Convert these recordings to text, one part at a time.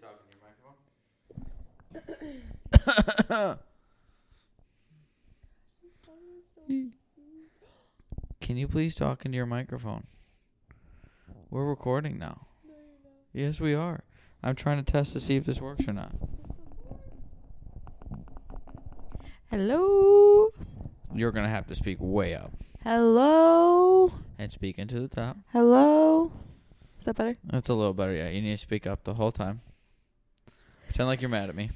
talking to your microphone? Can you please talk into your microphone? We're recording now. No, you're not. Yes, we are. I'm trying to test to see if this works or not. Hello. You're going to have to speak way up. Hello. And speak into the top. Hello. Is that better? That's a little better, yeah. You need to speak up the whole time. Pretend like you're mad at me.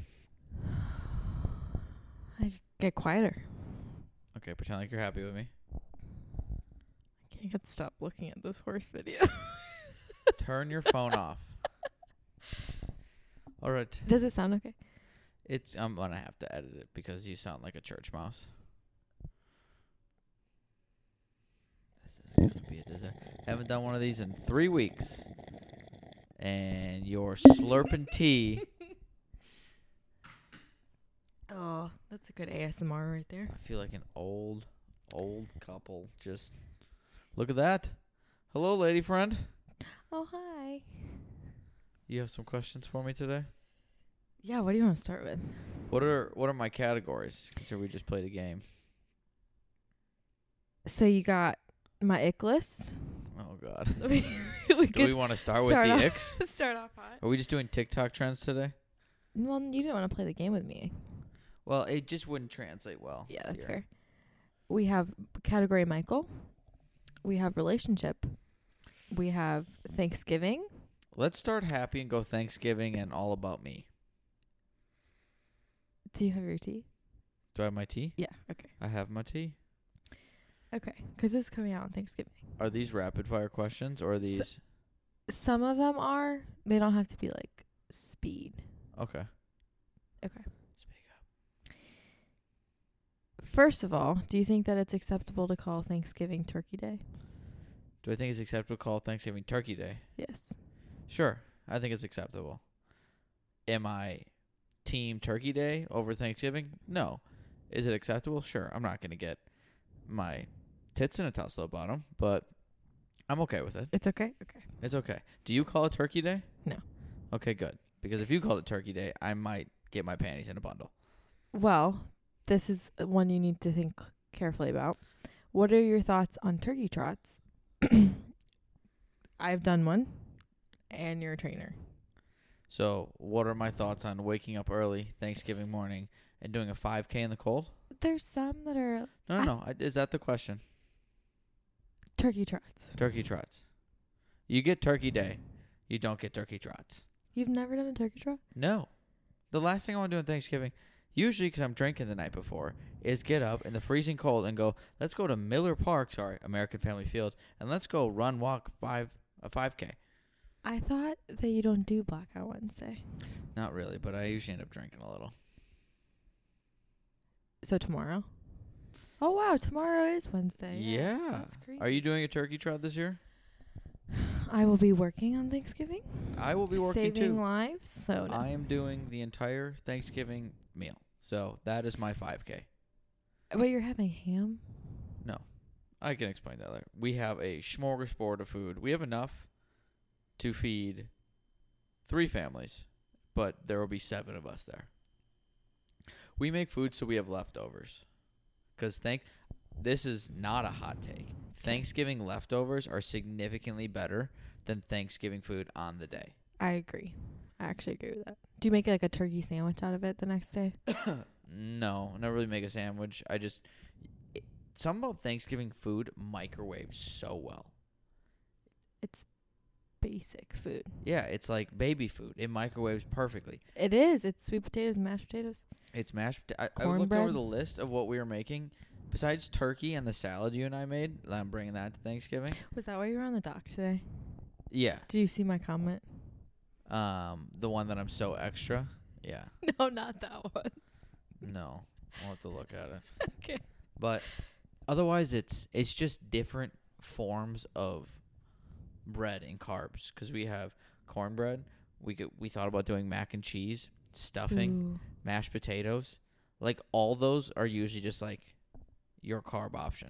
I get quieter. Okay, pretend like you're happy with me. I can't stop looking at this horse video. Turn your phone off. All right. Does it sound okay? I'm going to have to edit it because you sound like a church mouse. This is going to be a disaster. Haven't done one of these in 3 weeks. And you're slurping tea. Oh, that's a good ASMR right there. I feel like an old couple. Just look at that. Hello, lady friend. Oh, hi. You have some questions for me today? Yeah, what do you want to start with? What are my categories? Consider we just played a game. So you got my ick list. Oh God. Do we want to start with the icks? Start off hot. Are we just doing TikTok trends today? Well, you didn't want to play the game with me. Well, it just wouldn't translate well. Yeah, that's fair. We have category Michael. We have relationship. We have Thanksgiving. Let's start happy and go Thanksgiving and all about me. Do you have your tea? Do I have my tea? Yeah, okay. I have my tea. Okay, because this is coming out on Thanksgiving. Are these rapid-fire questions, or are these... Some of them are. They don't have to be, like, speed. Okay. Okay. Speak up. First of all, do you think that it's acceptable to call Thanksgiving Turkey Day? Do I think it's acceptable to call Thanksgiving Turkey Day? Yes. Sure. I think it's acceptable. Am I... Team Turkey Day over Thanksgiving? No. Is it acceptable? Sure. I'm not going to get my tits in a tussle about them, but I'm okay with it. It's okay? Okay. It's okay. Do you call it Turkey Day? No. Okay, good. Because if you called it Turkey Day, I might get my panties in a bundle. Well, this is one you need to think carefully about. What are your thoughts on turkey trots? I've done one, and you're a trainer. So, what are my thoughts on waking up early Thanksgiving morning and doing a 5K in the cold? There's some that are... No. Is that the question? Turkey trots. Turkey trots. You get Turkey Day. You don't get turkey trots. You've never done a turkey trot? No. The last thing I want to do on Thanksgiving, usually because I'm drinking the night before, is get up in the freezing cold and go, let's go to Miller Park, American Family Field, and let's go walk a 5K. I thought that you don't do Blackout Wednesday. Not really, but I usually end up drinking a little. So tomorrow? Oh, wow. Tomorrow is Wednesday. Yeah. That's crazy. Are you doing a turkey trot this year? I will be working on Thanksgiving. I will be working too. Saving lives. So no. I am doing the entire Thanksgiving meal. So that is my 5K. But you're having ham? No. I can explain that later. We have a smorgasbord of food. We have enough to feed 3 families, but there will be 7 of us there. We make food so we have leftovers. Because this is not a hot take. Thanksgiving leftovers are significantly better than Thanksgiving food on the day. I agree. I actually agree with that. Do you make like a turkey sandwich out of it the next day? No, I never really make a sandwich. Some about Thanksgiving food microwaves so well. It's basic food. Yeah, it's like baby food. It microwaves perfectly. It is. It's sweet potatoes, mashed potatoes. It's mashed potatoes. I looked over the list of what we were making. Besides turkey and the salad you and I made, I'm bringing that to Thanksgiving. Was that why you were on the dock today? Yeah. Did you see my comment? The one that I'm so extra? Yeah. No, not that one. No. I'll have to look at it. Okay. But otherwise, it's just different forms of bread and carbs, because we have cornbread. We thought about doing mac and cheese, stuffing, mashed potatoes. Like, all those are usually just like your carb option.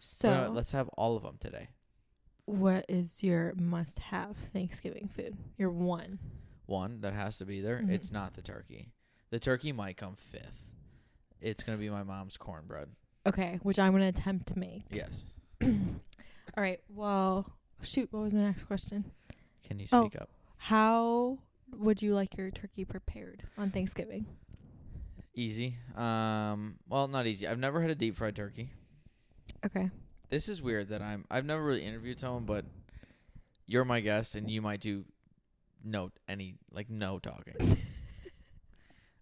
So let's have all of them today. What is your must-have Thanksgiving food? Your one. one that has to be there. Mm-hmm. It's not the turkey. The turkey might come fifth. It's going to be my mom's cornbread. Okay, which I'm going to attempt to make. Yes. All right, well, shoot, what was my next question? Can you speak up? How would you like your turkey prepared on Thanksgiving? Easy. Well, not easy. I've never had a deep fried turkey. Okay. This is weird that I've never really interviewed someone, but you're my guest and you might do no talking.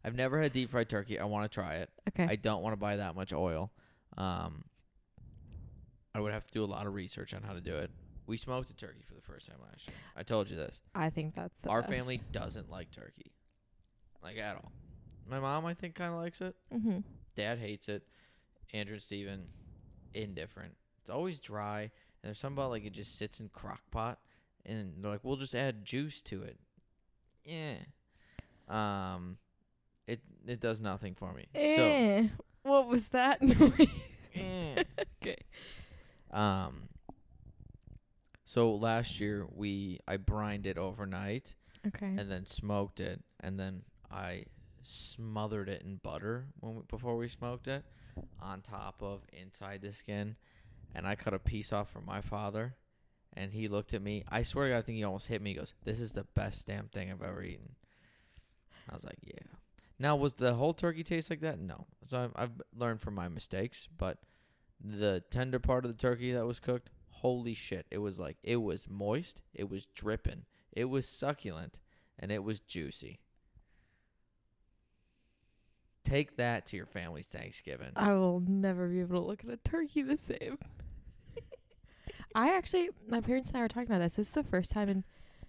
I've never had a deep fried turkey. I want to try it. Okay. I don't want to buy that much oil. I would have to do a lot of research on how to do it. We smoked a turkey for the first time last year. I told you this. I think that's the best. Our family doesn't like turkey. Like, at all. My mom, I think, kind of likes it. Mm-hmm. Dad hates it. Andrew and Steven, indifferent. It's always dry. And there's something about, like, it just sits in crock pot. And they're like, we'll just add juice to it. Yeah. It does nothing for me. So, what was that noise? Okay. So last year I brined it overnight. Okay. And then smoked it, and then I smothered it in butter before we smoked it, on top of inside the skin, and I cut a piece off for my father, and he looked at me. I swear to God, I think he almost hit me. He goes, "This is the best damn thing I've ever eaten." I was like, "Yeah." Now, was the whole turkey taste like that? No. So I've learned from my mistakes, but the tender part of the turkey that was cooked, holy shit. It was moist. It was dripping. It was succulent. And it was juicy. Take that to your family's Thanksgiving. I will never be able to look at a turkey the same. My parents and I were talking about this. This is the first time in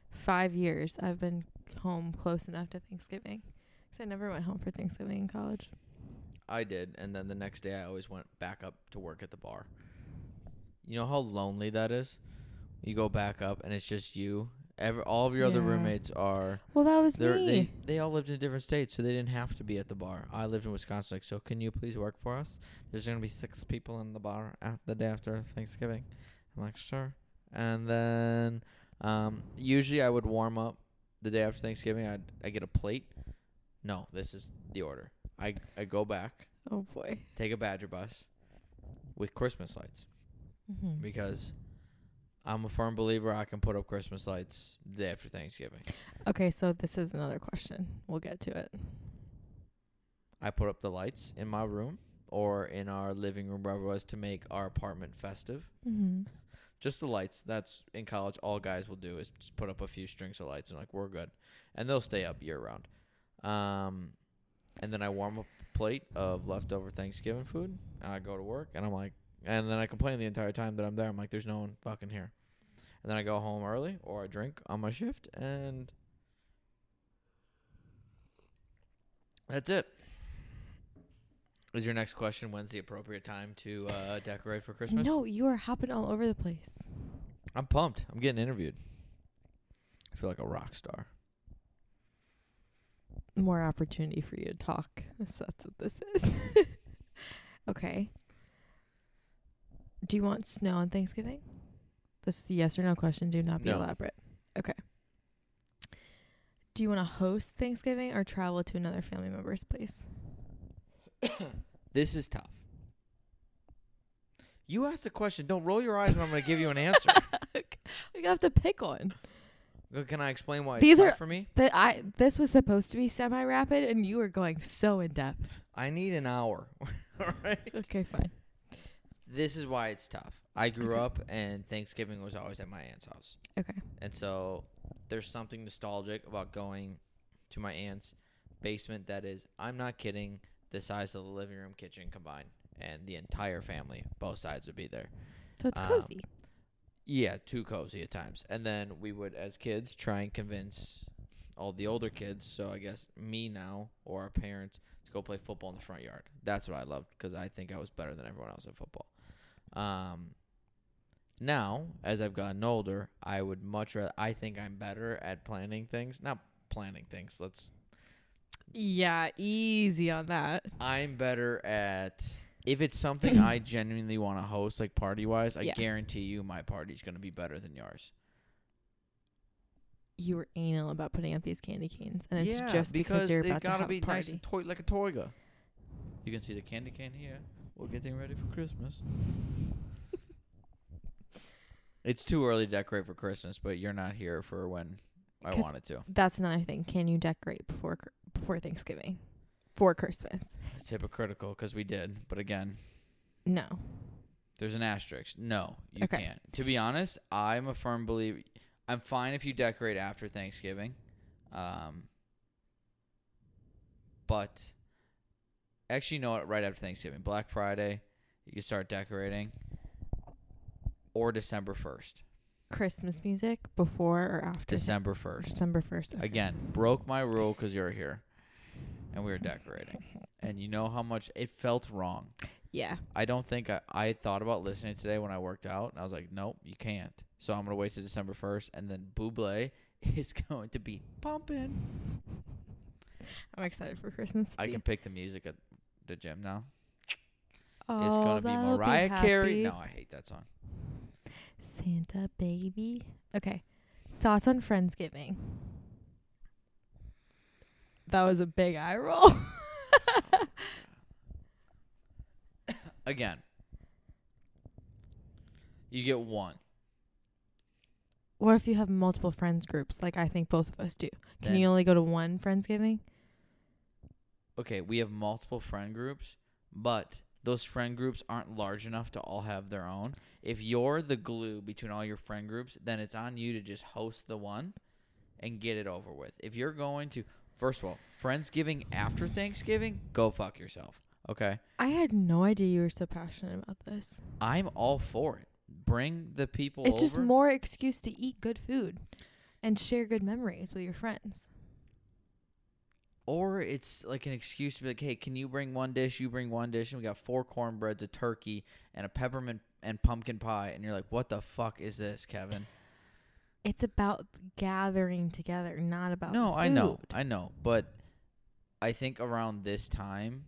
5 years I've been home close enough to Thanksgiving. I never went home for Thanksgiving in college. I did, and then the next day I always went back up to work at the bar. You know how lonely that is? You go back up, and it's just you. All of your other roommates are... Well, that was me. They all lived in different states, so they didn't have to be at the bar. I lived in Wisconsin, so can you please work for us? There's going to be 6 people in the bar the day after Thanksgiving. I'm like, sure. And then usually I would warm up the day after Thanksgiving. I get a plate. No, this is the order. I go back. Oh, boy. Take a Badger bus with Christmas lights. Mm-hmm. Because I'm a firm believer I can put up Christmas lights the day after Thanksgiving. Okay, so this is another question. We'll get to it. I put up the lights in my room or in our living room, wherever it was, to make our apartment festive. Mm-hmm. Just the lights. That's in college. All guys will do is just put up a few strings of lights and like, we're good. And they'll stay up year-round. And then I warm up a plate of leftover Thanksgiving food. I go to work, and I'm like, and then I complain the entire time that I'm there. I'm like, there's no one fucking here. And then I go home early, or I drink on my shift, and that's it. Is your next question, when's the appropriate time to decorate for Christmas? No, you are hopping all over the place. I'm pumped. I'm getting interviewed. I feel like a rock star. More opportunity for you to talk. So that's what this is. Okay. Do you want snow on Thanksgiving? This is a yes or no question. Do not be elaborate. Okay. Do you want to host Thanksgiving or travel to another family member's place? This is tough. You asked the question. Don't roll your eyes when I'm going to give you an answer. We have to pick one. Can I explain why it's tough for me? This was supposed to be semi-rapid, and you were going so in-depth. I need an hour. All right? Okay, fine. This is why it's tough. I grew up, and Thanksgiving was always at my aunt's house. Okay. And so there's something nostalgic about going to my aunt's basement that is, I'm not kidding, the size of the living room, kitchen combined, and the entire family, both sides would be there. So it's cozy. Yeah, too cozy at times. And then we would, as kids, try and convince all the older kids, so I guess me now or our parents, to go play football in the front yard. That's what I loved because I think I was better than everyone else at football. Now, as I've gotten older, I would much rather, I think I'm better at planning things. Not planning things. Yeah, easy on that. I'm better at... If it's something I genuinely want to host, like party-wise, I guarantee you my party's going to be better than yours. you were anal about putting up these candy canes, and it's just because you're about to have a party. Yeah, because they gotta be nice and like a toyga. You can see the candy cane here. We're getting ready for Christmas. It's too early to decorate for Christmas, but you're not here for when I wanted to. That's another thing. Can you decorate before Thanksgiving? For Christmas? It's hypocritical because we did, but again. No. There's an asterisk. No, you can't. To be honest, I'm a firm believer. I'm fine if you decorate after Thanksgiving. But actually, you know what? Right after Thanksgiving. Black Friday, you start decorating. Or December 1st. Christmas music before or after? December 1st. December 1st. Okay. Again, broke my rule because you're here. And we were decorating. And you know how much it felt wrong. Yeah. I don't think I thought about listening today when I worked out. And I was like, nope, you can't. So I'm going to wait till December 1st. And then Buble is going to be pumping. I'm excited for Christmas. I can pick the music at the gym now. Oh, it's going to be Mariah Carey. No, I hate that song. Santa baby. Okay. Thoughts on Friendsgiving? That was a big eye roll. Again, you get one. What if you have multiple friends groups, like I think both of us do? Can you only go to one Friendsgiving? Okay, we have multiple friend groups, but those friend groups aren't large enough to all have their own. If you're the glue between all your friend groups, then it's on you to just host the one and get it over with. If you're going to, first of all, Friendsgiving after Thanksgiving, go fuck yourself. Okay? I had no idea you were so passionate about this. I'm all for it. Bring the people over. It's just more excuse to eat good food and share good memories with your friends. Or it's like an excuse to be like, hey, can you bring one dish? You bring one dish. And we got 4 cornbreads, a turkey, and a peppermint and pumpkin pie. And you're like, what the fuck is this, Kevin? It's about gathering together, not about food. I know. But I think around this time,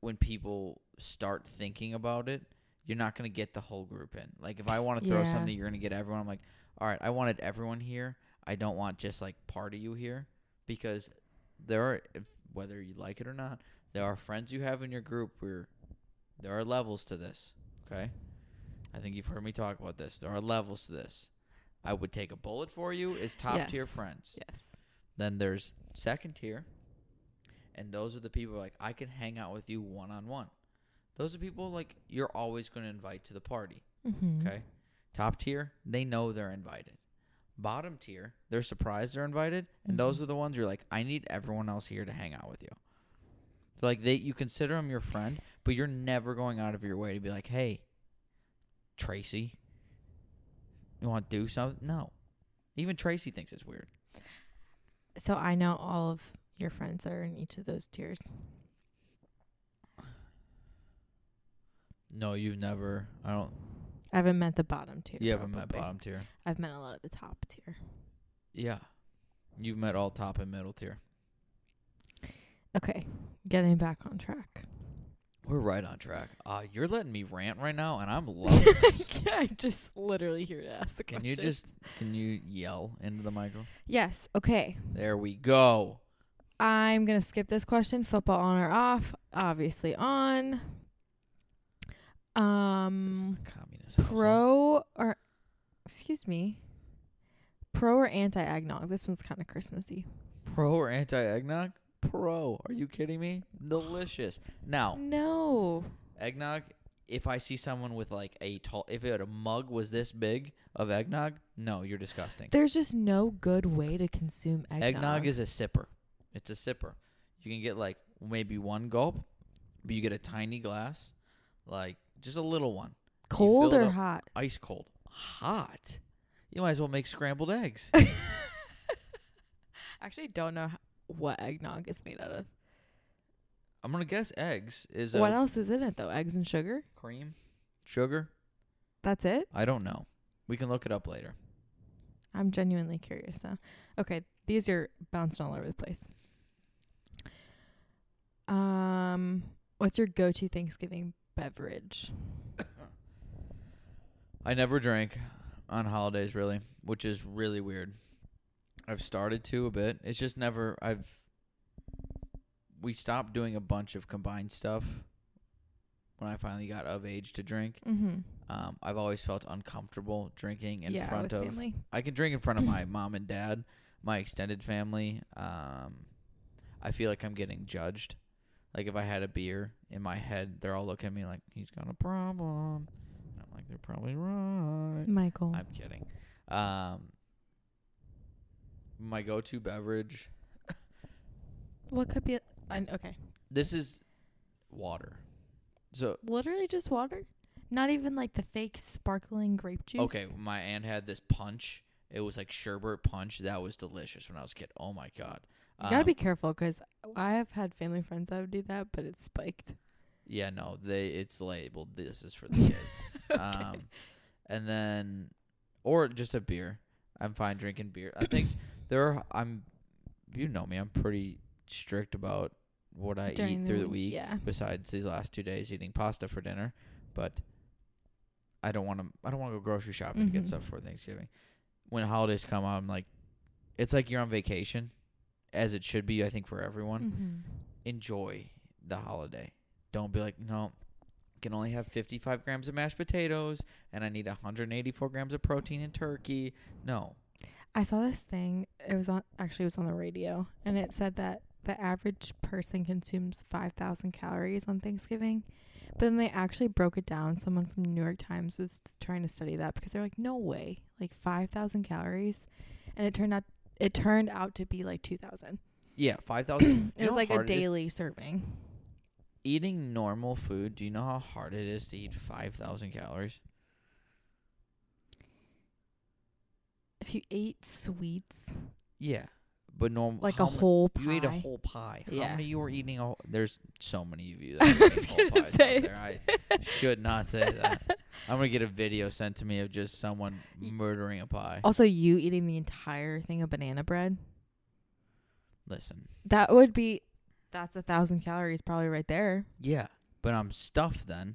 when people start thinking about it, you're not going to get the whole group in. Like, if I want to throw something, you're going to get everyone. I'm like, all right, I wanted everyone here. I don't want just, like, part of you here. Because there are, whether you like it or not, there are friends you have in your group where there are levels to this, okay? I think you've heard me talk about this. There are levels to this. I would take a bullet for you is top-tier friends. Yes. Then there's second tier, and those are the people like, I can hang out with you one-on-one. Those are people like you're always going to invite to the party, okay? Top tier, they know they're invited. Bottom tier, they're surprised they're invited, and those are the ones you're like, I need everyone else here to hang out with you. So like you consider them your friend, but you're never going out of your way to be like, hey, Tracy, you want to do something? No. Even Tracy thinks it's weird. So I know all of your friends that are in each of those tiers. No, you've never. I haven't met the bottom tier. You haven't met bottom tier. I've met a lot of the top tier. Yeah. You've met all top and middle tier. Okay. Getting back on track. We're right on track. You're letting me rant right now, and I'm loving this. Yeah, I'm just literally here to ask the questions. Can you yell into the microphone? Yes. Okay. There we go. I'm going to skip this question. Football on or off? Obviously on. Pro or anti-eggnog? This one's kind of Christmassy. Pro or anti-eggnog? Pro. Are you kidding me? Delicious. Now. No. Eggnog, if I see someone with like if a mug was this big of eggnog, no, you're disgusting. There's just no good way to consume eggnog. Eggnog is a sipper. It's a sipper. You can get like maybe one gulp, but you get a tiny glass, like just a little one. Cold or hot? Ice cold. Hot? You might as well make scrambled eggs. I actually don't know what eggnog is made out of. I'm going to guess eggs. What else is in it, though? Eggs and sugar? Cream. Sugar. That's it? I don't know. We can look it up later. I'm genuinely curious now. Okay, these are bouncing all over the place. What's your go-to Thanksgiving beverage? I never drank on holidays, really, which is really weird. I've started to a bit. It's just never. We stopped doing a bunch of combined stuff when I finally got of age to drink. Mm-hmm. I've always felt uncomfortable drinking in front of family. I can drink in front of my mom and dad, my extended family. I feel like I'm getting judged. Like if I had a beer in my head, they're all looking at me like he's got a problem. And I'm like, they're probably right. Michael, I'm kidding. My go-to beverage. What could be? Okay. This is water. So literally just water. Not even like the fake sparkling grape juice. Okay, my aunt had this punch. It was like sherbet punch. That was delicious when I was a kid. Oh my god. You gotta be careful because I have had family friends that would do that, but it's spiked. Yeah, no, it's labeled. This is for the kids. Okay. And then, or just a beer. I'm fine drinking beer. I think you know me. I'm pretty strict about what I eat through the week. Yeah. Besides these last 2 days, eating pasta for dinner, but I don't want to go grocery shopping and get stuff for Thanksgiving. When holidays come, I'm like, it's like you're on vacation. As it should be, I think, for everyone. Enjoy the holiday. Don't be like, no, I can only have 55 grams of mashed potatoes, and I need 184 grams of protein and turkey. No. I saw this thing. It was on the radio, and it said that the average person consumes 5,000 calories on Thanksgiving. But then they actually broke it down. Someone from the New York Times was trying to study that because they're like, no way. Like 5,000 calories. And it turned out to be like 2,000. Yeah, 5,000. It was like a daily serving. Eating normal food, do you know how hard it is to eat 5,000 calories? If you ate sweets. Yeah, but normal. Like a whole pie. You ate a whole pie. How many you were eating? There's so many of you that are eating whole pies out there. I should not say that. I'm going to get a video sent to me of just someone murdering a pie. Also, you eating the entire thing of banana bread. Listen. That's 1,000 calories probably right there. Yeah, but I'm stuffed then,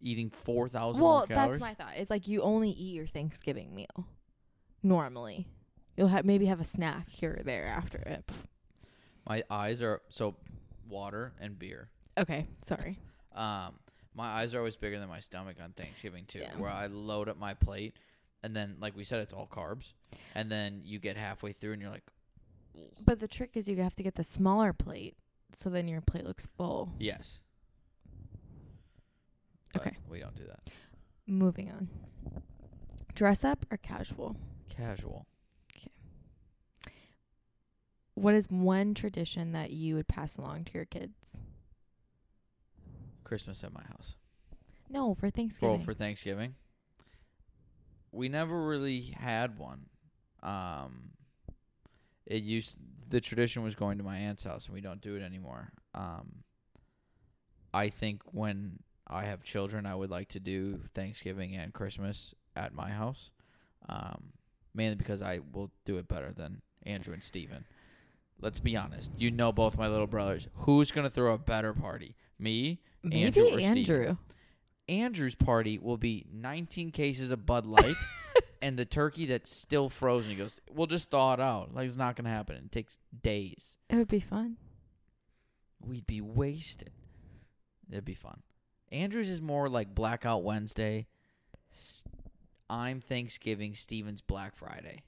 eating 4,000 calories. Well, that's my thought. It's like you only eat your Thanksgiving meal normally. You'll maybe have a snack here or there after it. My eyes are... So, water and beer. Okay, sorry. My eyes are always bigger than my stomach on Thanksgiving, too, where I load up my plate, and then, like we said, it's all carbs, and then you get halfway through, and you're like... Ugh. But the trick is you have to get the smaller plate, so then your plate looks full. Yes. But we don't do that. Moving on. Dress up or casual? Casual. Okay. What is one tradition that you would pass along to your kids? Christmas at my house. No, for Thanksgiving. Well, for Thanksgiving. We never really had one. The tradition was going to my aunt's house, and we don't do it anymore. I think when I have children, I would like to do Thanksgiving and Christmas at my house, mainly because I will do it better than Andrew and Steven. Let's be honest. You know both my little brothers. Who's going to throw a better party? Me? Maybe Andrew. Andrew's party will be 19 cases of Bud Light and the turkey that's still frozen. He goes, we'll just thaw it out. Like, it's not going to happen. It takes days. It would be fun. We'd be wasted. It'd be fun. Andrew's is more like Blackout Wednesday. I'm Thanksgiving. Steven's Black Friday.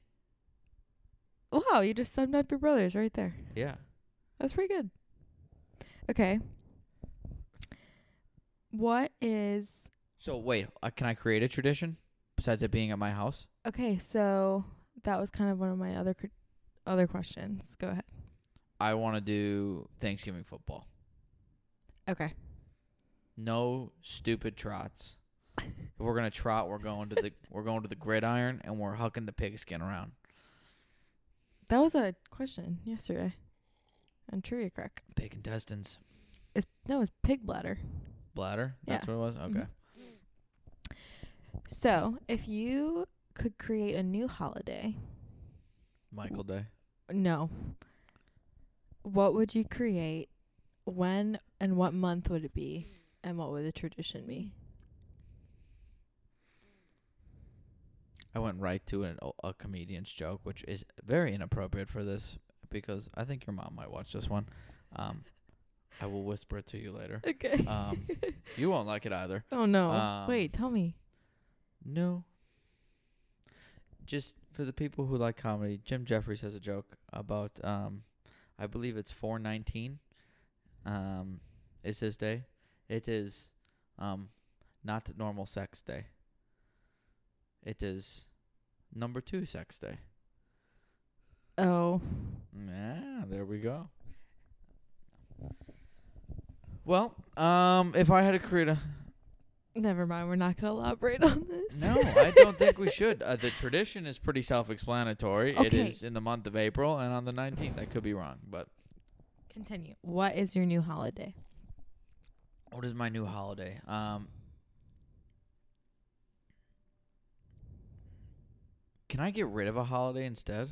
Wow, you just summed up your brothers right there. Yeah. That's pretty good. Okay. What is... So, wait. Can I create a tradition besides it being at my house? Okay, so that was kind of one of my other questions. Go ahead. I want to do Thanksgiving football. Okay. No stupid trots. If we're going to trot, we're going to the gridiron, and we're hucking the pigskin around. That was a question yesterday on Trivia Crack. Pig intestines. It's pig bladder. Bladder? That's what it was? Okay. Mm-hmm. So, if you could create a new holiday. Michael Day? No. What would you create? When and what month would it be? And what would the tradition be? I went right to a comedian's joke, which is very inappropriate for this because I think your mom might watch this one. I will whisper it to you later. Okay. You won't like it either. Oh, no. Wait, tell me. No. Just for the people who like comedy, Jim Jeffries has a joke about, I believe it's 419 is his day. It is not normal sex day. It is number 2 sex day. Oh. Yeah, there we go. Well, if I had to create a... Never mind, we're not going to elaborate on this. No, I don't think we should. The tradition is pretty self-explanatory. Okay. It is in the month of April and on the 19th. I could be wrong, but... Continue. What is your new holiday? What is my new holiday? Can I get rid of a holiday instead?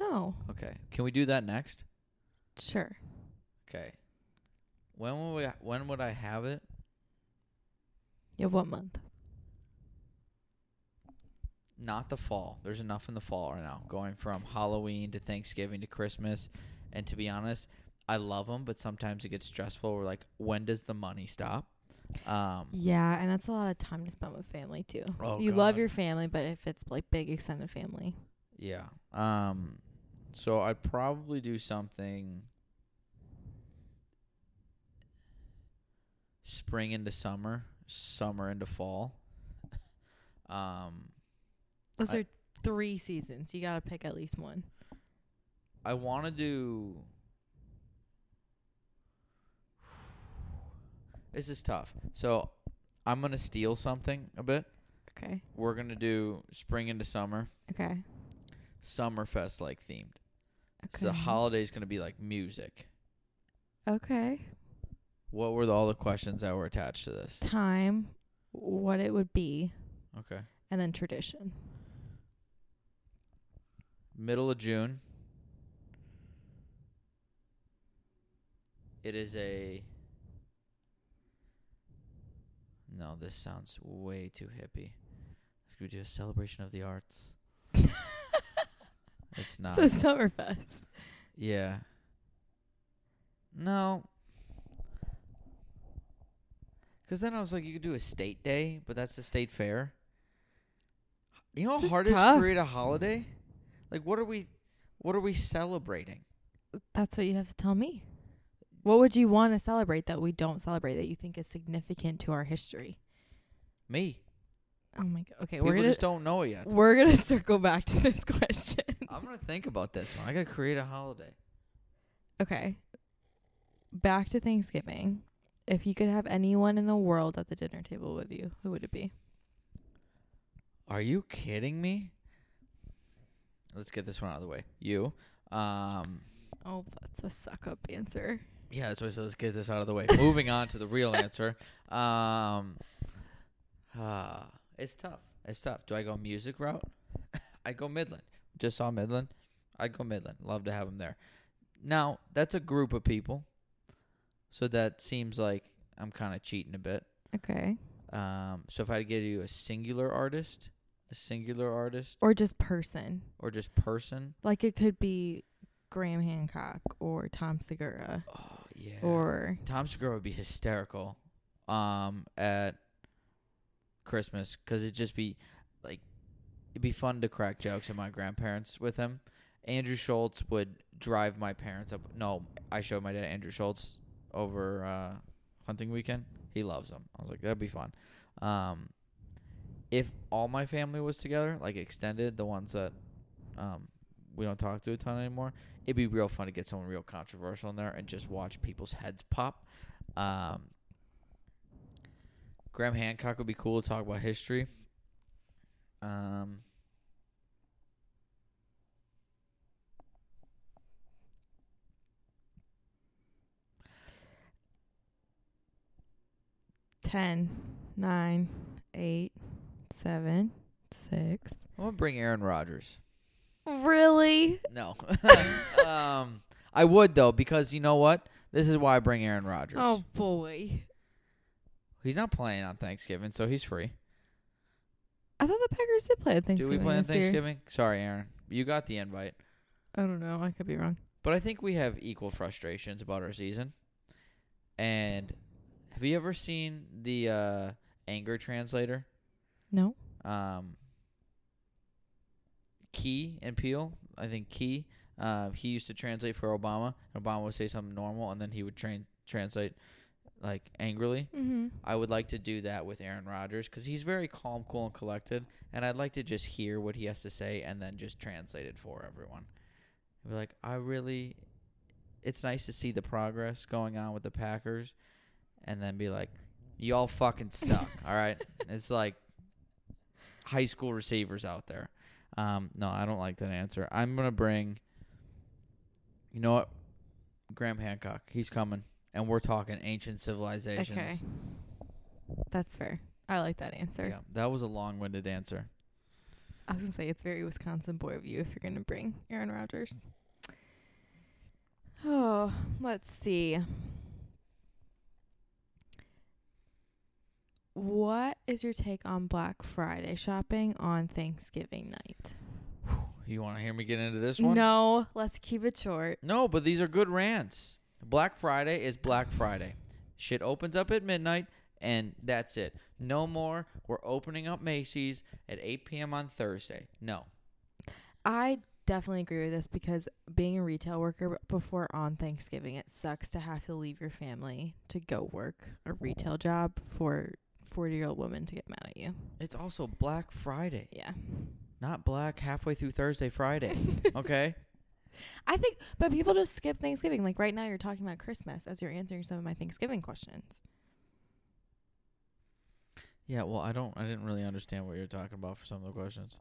No. Okay. Can we do that next? Sure. Okay. When would I have it? Yeah, what month? Not the fall. There's enough in the fall right now. Going from Halloween to Thanksgiving to Christmas. And to be honest, I love them, but sometimes it gets stressful. We're like, when does the money stop? Yeah, and that's a lot of time to spend with family, too. Oh, you God. Love your family, but if it's like big extended family. Yeah. So I'd probably do something... spring into summer, summer into fall. Those are 3 seasons. You got to pick at least one. I want to do... This is tough. So I'm going to steal something a bit. Okay. We're going to do spring into summer. Okay. Summerfest like themed. Okay. So the holiday's going to be like music. Okay. What were all the questions that were attached to this? Time, what it would be. Okay. And then tradition. Middle of June. It is a... No, this sounds way too hippie. We do a celebration of the arts. It's not. So Summerfest. Yeah. No. Because then I was like, you could do a state day, but that's the state fair. You know how hard it is to create a holiday? Like, what are we celebrating? That's what you have to tell me. What would you want to celebrate that we don't celebrate that you think is significant to our history? Me. Oh, my God. Okay, we just don't know it yet. We're going to circle back to this question. I'm going to think about this one. I got to create a holiday. Okay. Back to Thanksgiving. If you could have anyone in the world at the dinner table with you, who would it be? Are you kidding me? Let's get this one out of the way. You. Oh, that's a suck-up answer. Yeah, that's why I said let's get this out of the way. Moving on to the real answer. It's tough. It's tough. Do I go music route? I go Midland. Just saw Midland. I go Midland. Love to have them there. Now, that's a group of people. So that seems like I'm kind of cheating a bit. Okay. So if I had to give you a singular artist. Or just person. Like it could be Graham Hancock or Tom Segura. Oh, yeah. Or Tom Segura would be hysterical at Christmas because it'd just be like, it'd be fun to crack jokes at my grandparents with him. Andrew Schulz would drive my parents up. No, I showed my dad Andrew Schulz over hunting weekend. He loves them. I was like, that'd be fun. If all my family was together, like extended, the ones that we don't talk to a ton anymore, it'd be real fun to get someone real controversial in there and just watch people's heads pop. Graham Hancock would be cool to talk about history. Ten, 9, 8, 7, 6. I'm gonna bring Aaron Rodgers. Really? No. I would though, because you know what? This is why I bring Aaron Rodgers. Oh boy. He's not playing on Thanksgiving, so he's free. I thought the Packers did play at Thanksgiving. Do we play on Thanksgiving? Sorry, Aaron. You got the invite. I don't know. I could be wrong. But I think we have equal frustrations about our season. And have you ever seen the anger translator? No. Key and Peele. I think Key. He used to translate for Obama. And Obama would say something normal, and then he would translate like angrily. Mm-hmm. I would like to do that with Aaron Rodgers because he's very calm, cool, and collected. And I'd like to just hear what he has to say and then just translate it for everyone. I'd be like, it's nice to see the progress going on with the Packers, and then be like, y'all fucking suck, all right? It's like high school receivers out there. No, I don't like that answer. I'm going to bring, you know what, Graham Hancock. He's coming, and we're talking ancient civilizations. Okay. That's fair. I like that answer. Yeah, that was a long-winded answer. I was going to say, it's very Wisconsin boy of you if you're going to bring Aaron Rodgers. Oh, let's see. What is your take on Black Friday shopping on Thanksgiving night? You want to hear me get into this one? No, let's keep it short. No, but these are good rants. Black Friday is Black Friday. Shit opens up at midnight, and that's it. No more. We're opening up Macy's at 8 p.m. on Thursday. No. I definitely agree with this because being a retail worker before on Thanksgiving, it sucks to have to leave your family to go work a retail job for 40-year-old women to get mad at you. It's also Black Friday. Yeah. Not black halfway through Thursday, Friday. Okay? I think, but people just skip Thanksgiving. Like right now you're talking about Christmas as you're answering some of my Thanksgiving questions. Yeah, well, I didn't really understand what you're talking about for some of the questions.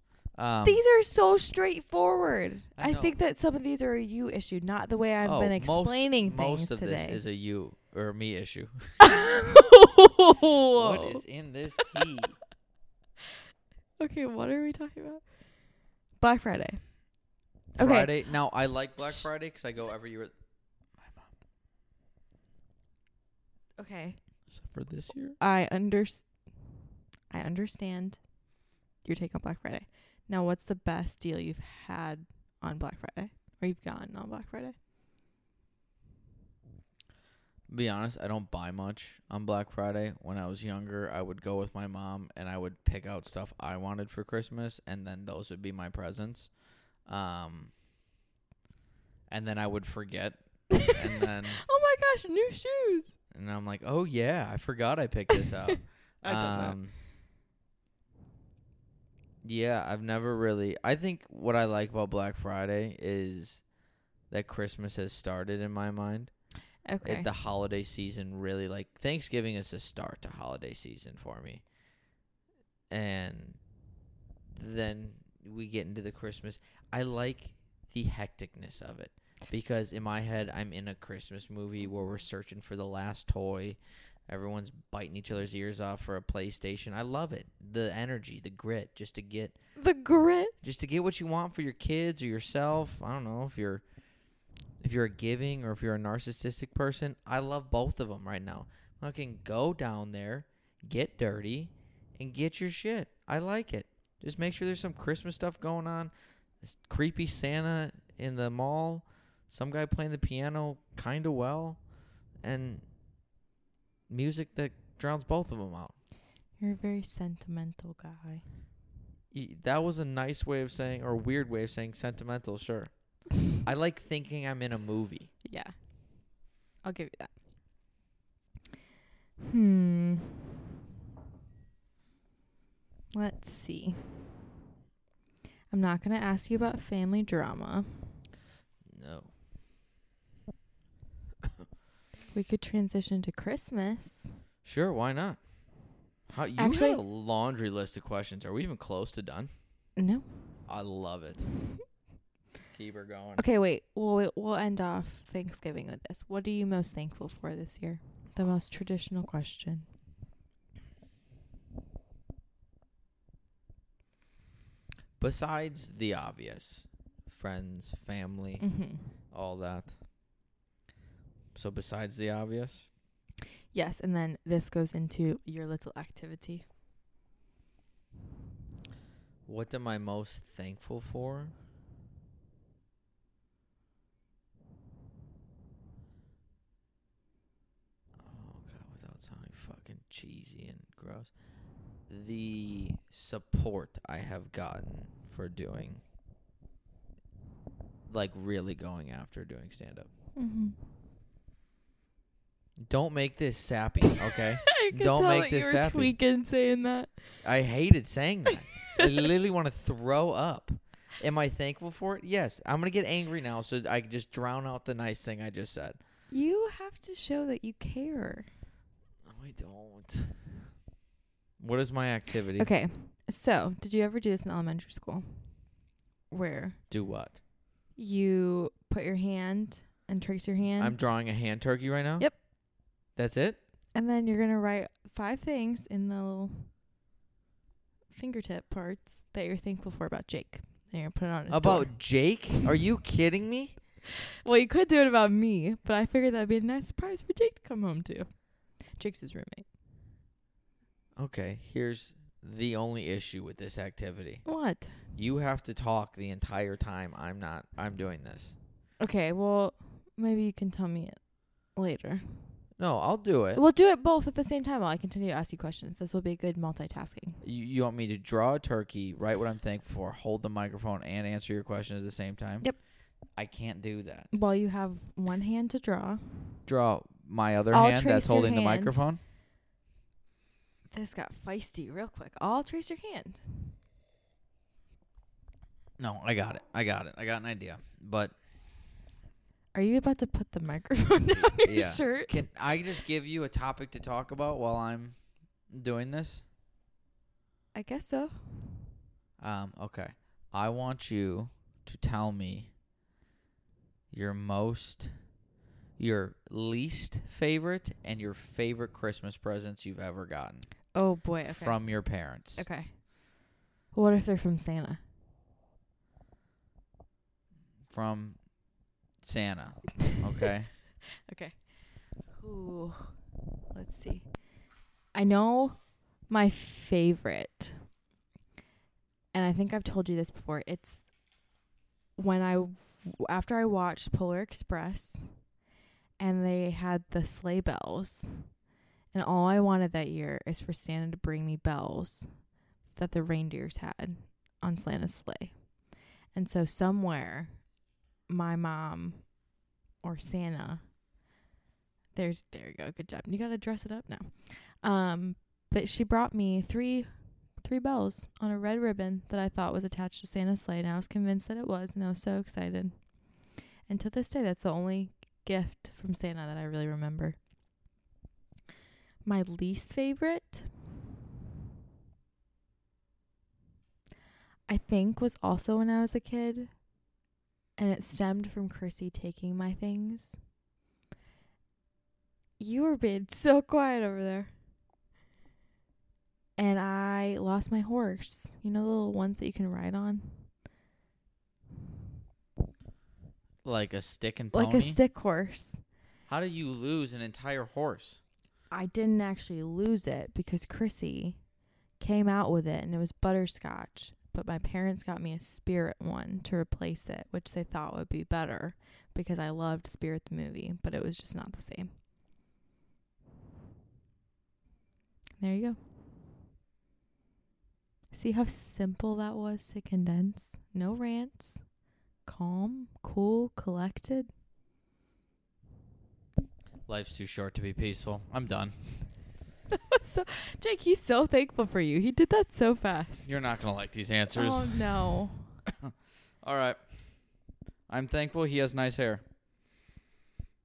These are so straightforward. I think that some of these are a you issue, not the way I've been explaining things today. Most of this is a you or me issue. What is in this tea? Okay, what are we talking about? Black Friday. Okay. Friday. Now, I like Black Friday because I go every year with my mom. Okay. So for this year? I understand your take on Black Friday. Now, what's the best deal you've had on Black Friday? Or you've gotten on Black Friday? Be honest, I don't buy much on Black Friday. When I was younger, I would go with my mom and I would pick out stuff I wanted for Christmas, and then those would be my presents. And then I would forget. And then oh my gosh, new shoes. And I'm like, oh yeah, I forgot I picked this out. I done that. Yeah, I've never really. I think what I like about Black Friday is that Christmas has started in my mind. Okay. The holiday season really, like, Thanksgiving is the start to holiday season for me. And then we get into the Christmas. I like the hecticness of it because in my head, I'm in a Christmas movie where we're searching for the last toy. Everyone's biting each other's ears off for a PlayStation. I love it. The energy, the grit, just to get... The grit? Just to get what you want for your kids or yourself. I don't know if you're... If you're a giving or if you're a narcissistic person, I love both of them right now. I can go down there, get dirty, and get your shit. I like it. Just make sure there's some Christmas stuff going on. This creepy Santa in the mall. Some guy playing the piano kind of well. And music that drowns both of them out. You're a very sentimental guy. That was a nice way of saying, or a weird way of saying sentimental, sure. I like thinking I'm in a movie. Yeah. I'll give you that. Let's see. I'm not going to ask you about family drama. No. We could transition to Christmas. Sure, why not? You actually had a laundry list of questions. Are we even close to done? No. I love it. Going. Okay, wait. We'll end off Thanksgiving with this. What are you most thankful for this year? The most traditional question. Besides the obvious, friends, family, all that. So besides the obvious? Yes, and then this goes into your little activity. What am I most thankful for? Oh, God, without sounding fucking cheesy and gross. The support I have gotten for doing, like, really going after doing stand-up. Mm-hmm. Don't make this sappy, okay? Don't make this sappy. I could tell that you were tweaking saying that. I hated saying that. I literally want to throw up. Am I thankful for it? Yes. I'm going to get angry now so I can just drown out the nice thing I just said. You have to show that you care. No, I don't. What is my activity? Okay. So, did you ever do this in elementary school? Where? Do what? You put your hand and trace your hand. I'm drawing a hand turkey right now? Yep. That's it? And then you're going to write 5 things in the little fingertip parts that you're thankful for about Jake. And you're going to put it on his About door. Jake? Are you kidding me? Well, you could do it about me, but I figured that would be a nice surprise for Jake to come home to. Jake's his roommate. Okay, here's the only issue with this activity. What? You have to talk the entire time I'm doing this. Okay, well, maybe you can tell me it later. No, I'll do it. We'll do it both at the same time while I continue to ask you questions. This will be good multitasking. You want me to draw a turkey, write what I'm thankful for, hold the microphone, and answer your question at the same time? Yep. I can't do that. Well, you have one hand to draw. Draw my other hand that's holding the microphone? This got feisty real quick. I'll trace your hand. No, I got it. I got an idea. But... Are you about to put the microphone down your shirt? Can I just give you a topic to talk about while I'm doing this? I guess so. Okay. I want you to tell me your least favorite and your favorite Christmas presents you've ever gotten. Oh, boy. Okay. From your parents. Okay. What if they're from Santa? From... Santa, okay? Okay. Ooh, let's see. I know my favorite, and I think I've told you this before. It's when after I watched Polar Express, and they had the sleigh bells, and all I wanted that year is for Santa to bring me bells that the reindeers had on Santa's sleigh. And so somewhere... my mom or Santa. There you go. Good job. You gotta dress it up now. But she brought me three bells on a red ribbon that I thought was attached to Santa's sleigh, and I was convinced that it was, and I was so excited. And to this day, that's the only gift from Santa that I really remember. My least favorite, I think, was also when I was a kid. And it stemmed from Chrissy taking my things. You were being so quiet over there. And I lost my horse. You know the little ones that you can ride on? Like a stick and pony? Like a stick horse. How did you lose an entire horse? I didn't actually lose it because Chrissy came out with it and it was butterscotch. But my parents got me a Spirit one to replace it, which they thought would be better because I loved Spirit the movie, but it was just not the same. There you go. See how simple that was to condense? No rants. Calm, cool, collected. Life's too short to be peaceful. I'm done. So, Jake, he's so thankful for you. He did that so fast. You're not going to like these answers. Oh, no. All right. I'm thankful he has nice hair.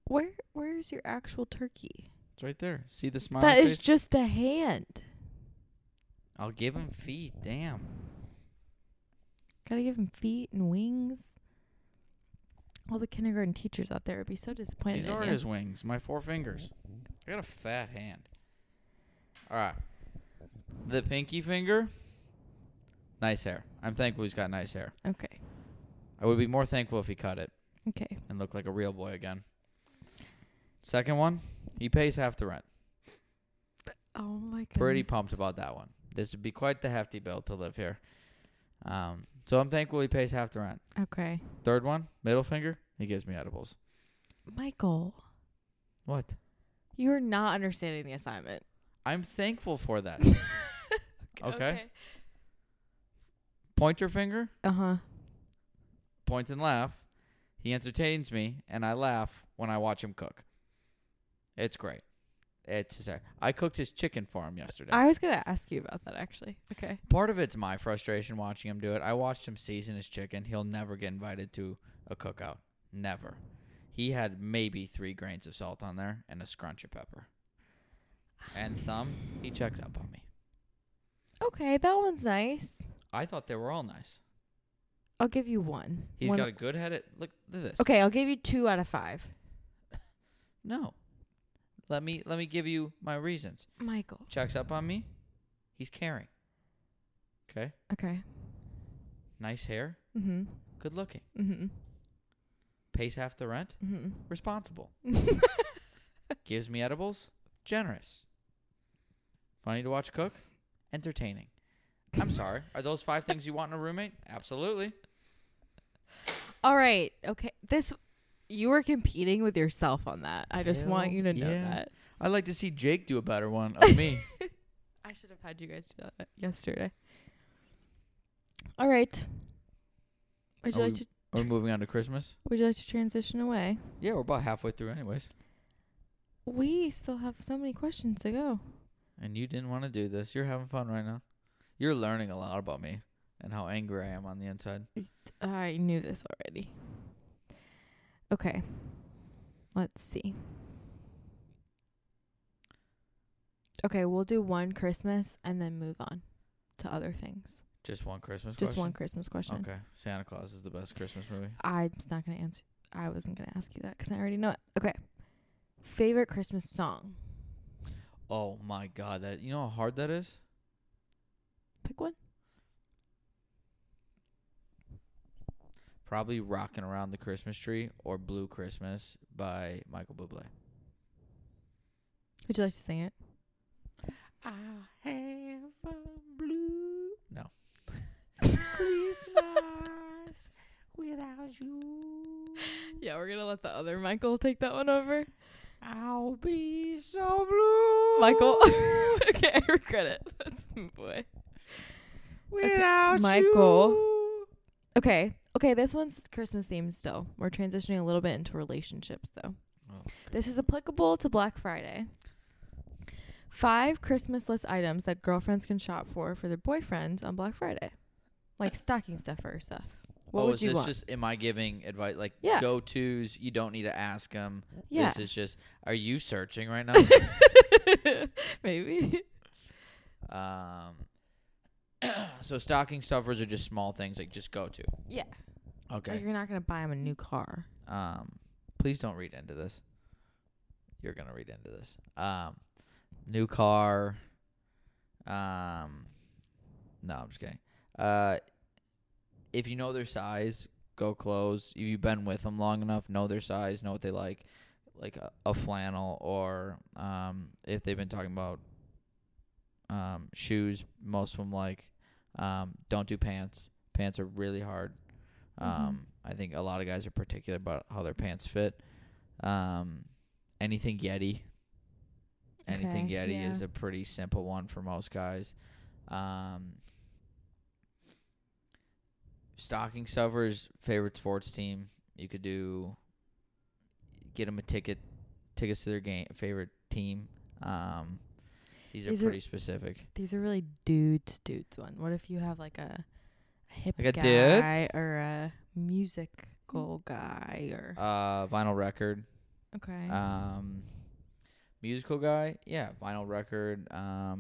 Where is your actual turkey? It's right there. See the smile that face? Is just a hand. I'll give him feet. Damn. Got to give him feet and wings. All the kindergarten teachers out there would be so disappointed. These are his wings. My 4 fingers. I got a fat hand. All right. The pinky finger, nice hair. I'm thankful he's got nice hair. Okay. I would be more thankful if he cut it. Okay. And looked like a real boy again. Second one, he pays half the rent. Oh, my God. Pretty pumped about that one. This would be quite the hefty bill to live here. So I'm thankful he pays half the rent. Okay. Third one, middle finger, he gives me edibles. Michael. What? You're not understanding the assignment. I'm thankful for that. Okay. Pointer finger. Uh-huh. Points and laugh. He entertains me, and I laugh when I watch him cook. It's great. I cooked his chicken farm yesterday. I was going to ask you about that, actually. Okay. Part of it's my frustration watching him do it. I watched him season his chicken. He'll never get invited to a cookout. Never. He had maybe 3 grains of salt on there and a scrunch of pepper. And some, he checks up on me. Okay, that one's nice. I thought they were all nice. I'll give you one. He's got a good head at... Look at this. Okay, I'll give you 2 out of 5. No. Let me give you my reasons. Michael. Checks up on me. He's caring. Okay? Okay. Nice hair. Mm-hmm. Good looking. Mm-hmm. Pays half the rent. Mm-hmm. Responsible. Gives me edibles. Generous. Funny to watch cook. Entertaining. I'm sorry. Are those 5 things you want in a roommate? Absolutely. All right. Okay. You were competing with yourself on that. I just want you to know that. I'd like to see Jake do a better one of me. I should have had you guys do that yesterday. All right. Are we moving on to Christmas? Would you like to transition away? Yeah, we're about halfway through anyways. We still have so many questions to go. And you didn't want to do this. You're having fun right now. You're learning a lot about me and how angry I am on the inside. I knew this already. Okay. Let's see. Okay, we'll do one Christmas and then move on to other things. Just one Christmas question? Just one Christmas question. Okay. Santa Claus is the best Christmas movie. I'm just not going to answer. I wasn't going to ask you that because I already know it. Okay. Favorite Christmas song? Oh, my God. You know how hard that is? Pick one. Probably Rockin' Around the Christmas Tree or Blue Christmas by Michael Bublé. Would you like to sing it? I have a blue... No. Christmas without you. Yeah, we're going to let the other Michael take that one over. I'll be so blue. Michael. Okay, I regret it. Let's move away. Without you. Michael. Okay. Okay, this one's Christmas themed still. We're transitioning a little bit into relationships, though. Oh, okay. This is applicable to Black Friday. 5 Christmas list items that girlfriends can shop for their boyfriends on Black Friday. Like stocking stuffer stuff. What would you want? Just, am I giving advice? Like go-tos, you don't need to ask them. Yeah. This is just, are you searching right now? Maybe. So stocking stuffers are just small things like just go-to. Yeah. Okay. Like you're not going to buy him a new car. Please don't read into this. You're going to read into this. New car. No, I'm just kidding. If you know their size, go clothes. If you've been with them long enough, know their size, know what they like. Like a flannel or if they've been talking about shoes, most of them like. Don't do pants. Pants are really hard. I think a lot of guys are particular about how their pants fit. Anything Yeti. Anything Yeti is a pretty simple one for most guys. Stocking stuffers, favorite sports team. You could do get them a tickets to their game, favorite team. These are pretty specific. These are really dudes one. What if you have like a hip like a guy dude? Or a musical guy or vinyl record? Okay. Musical guy, yeah, vinyl record. I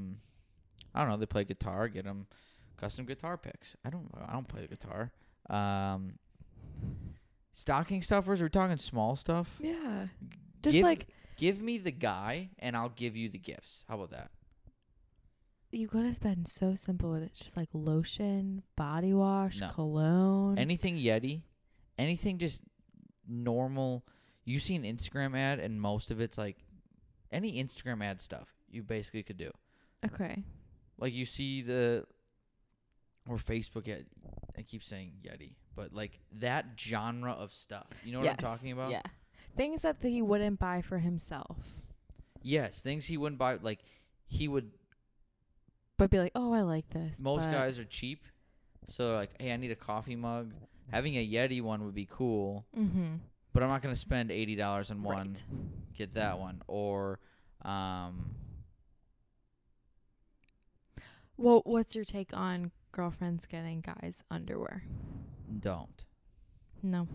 don't know. They play guitar. Get them custom guitar picks. I don't play the guitar. Stocking stuffers. We're talking small stuff. Yeah. Just give me the guy and I'll give you the gifts. How about that? You could have been so simple with it. It's just like lotion, body wash, cologne. Anything Yeti. Anything just normal. You see an Instagram ad and most of it's like any Instagram ad stuff you basically could do. Okay. Like you see or Facebook ad. I keep saying Yeti, but like that genre of stuff. You know what I'm talking about? Yeah. Things that he wouldn't buy for himself. Yes, things he wouldn't buy. Like he would. But be like, oh, I like this. Most guys are cheap. So like, hey, I need a coffee mug. Having a Yeti one would be cool. Mm-hmm. But I'm not going to spend $80 on one. Right. Get that one. Or. Well, what's your take on girlfriends getting guys underwear? Don't. No.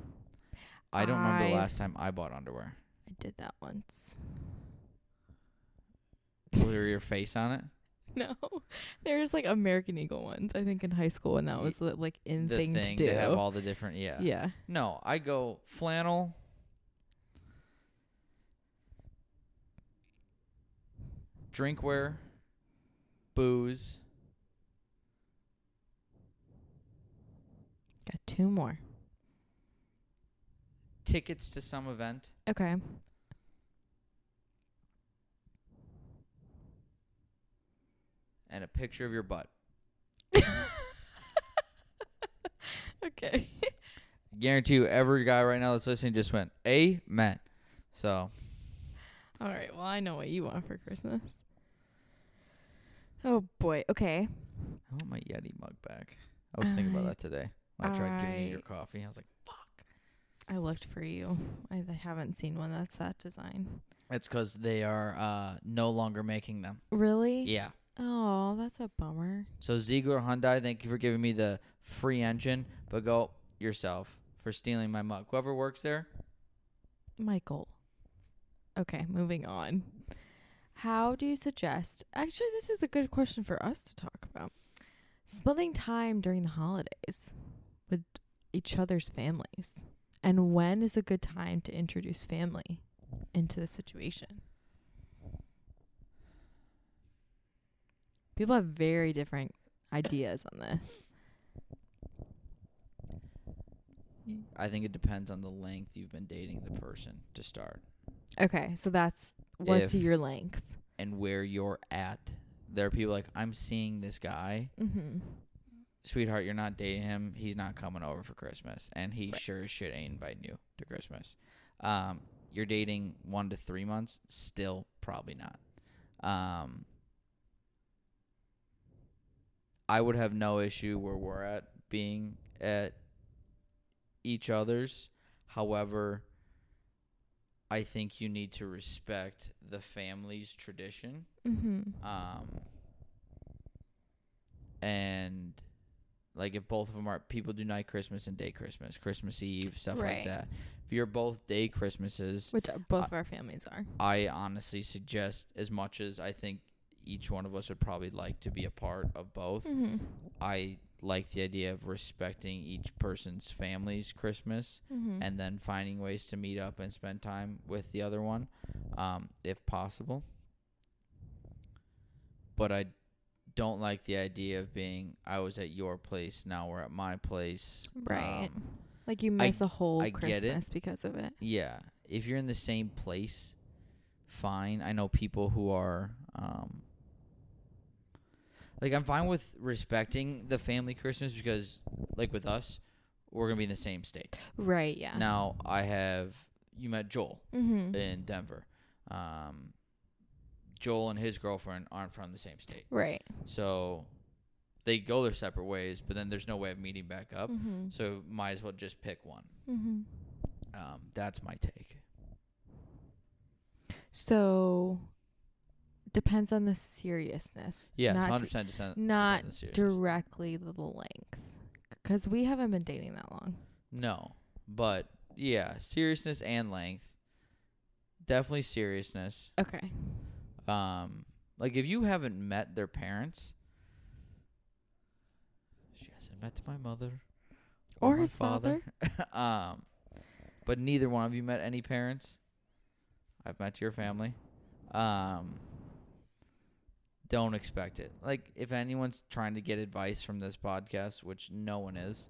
I don't remember the last time I bought underwear. I did that once. Was there your face on it? No. There's like American Eagle ones, I think, in high school, and that was like the thing to do. To have all the different, yeah. No, I go flannel. Drinkware. Booze. Got two more. Tickets to some event. Okay. And a picture of your butt. Okay. Guarantee you every guy right now that's listening just went, amen. So. All right. Well, I know what you want for Christmas. Oh, boy. Okay. I want my Yeti mug back. I was thinking about that today. When I tried giving you your coffee. I was like, fuck. I looked for you. I haven't seen one that's that design. That's because they are no longer making them. Really? Yeah. Oh, that's a bummer. So, Ziegler Hyundai, thank you for giving me the free engine, but go yourself for stealing my mug. Whoever works there? Michael. Okay, moving on. How do you suggest... Actually, this is a good question for us to talk about. Splitting time during the holidays with each other's families. And when is a good time to introduce family into the situation? People have very different ideas on this. I think it depends on the length you've been dating the person to start. Okay, so that's... What's your length? And where you're at. There are people like, I'm seeing this guy. Mm-hmm. Sweetheart, you're not dating him. He's not coming over for Christmas. And he sure as shit ain't inviting you to Christmas. You're dating 1 to 3 months. Still probably not. I would have no issue where we're at being at each other's. However... I think you need to respect the family's tradition. Mm-hmm. And, like, if both of them are... People do night Christmas and day Christmas. Christmas Eve, stuff like that. If you're both day Christmases... Which both of our families are. I honestly suggest, as much as I think each one of us would probably like to be a part of both, mm-hmm. I like the idea of respecting each person's family's Christmas, mm-hmm. and then finding ways to meet up and spend time with the other one, if possible. But I don't like the idea of being, I was at your place, now we're at my place. Right. Like you miss a whole Christmas because of it. Yeah. If you're in the same place, fine. I know people who are... Like, I'm fine with respecting the family Christmas because, like, with us, we're going to be in the same state. Right, yeah. Now, you met Joel, mm-hmm. in Denver. Joel and his girlfriend aren't from the same state. Right. So, they go their separate ways, but then there's no way of meeting back up. Mm-hmm. So, might as well just pick one. Mm-hmm. That's my take. So... Depends on the seriousness. Yeah, it's 100% not directly the length. Because we haven't been dating that long. No. But, yeah, seriousness and length. Definitely seriousness. Okay. Like, if you haven't met their parents, she hasn't met my mother. Or his father. But neither one of you met any parents. I've met your family. Don't expect it. Like, if anyone's trying to get advice from this podcast, which no one is,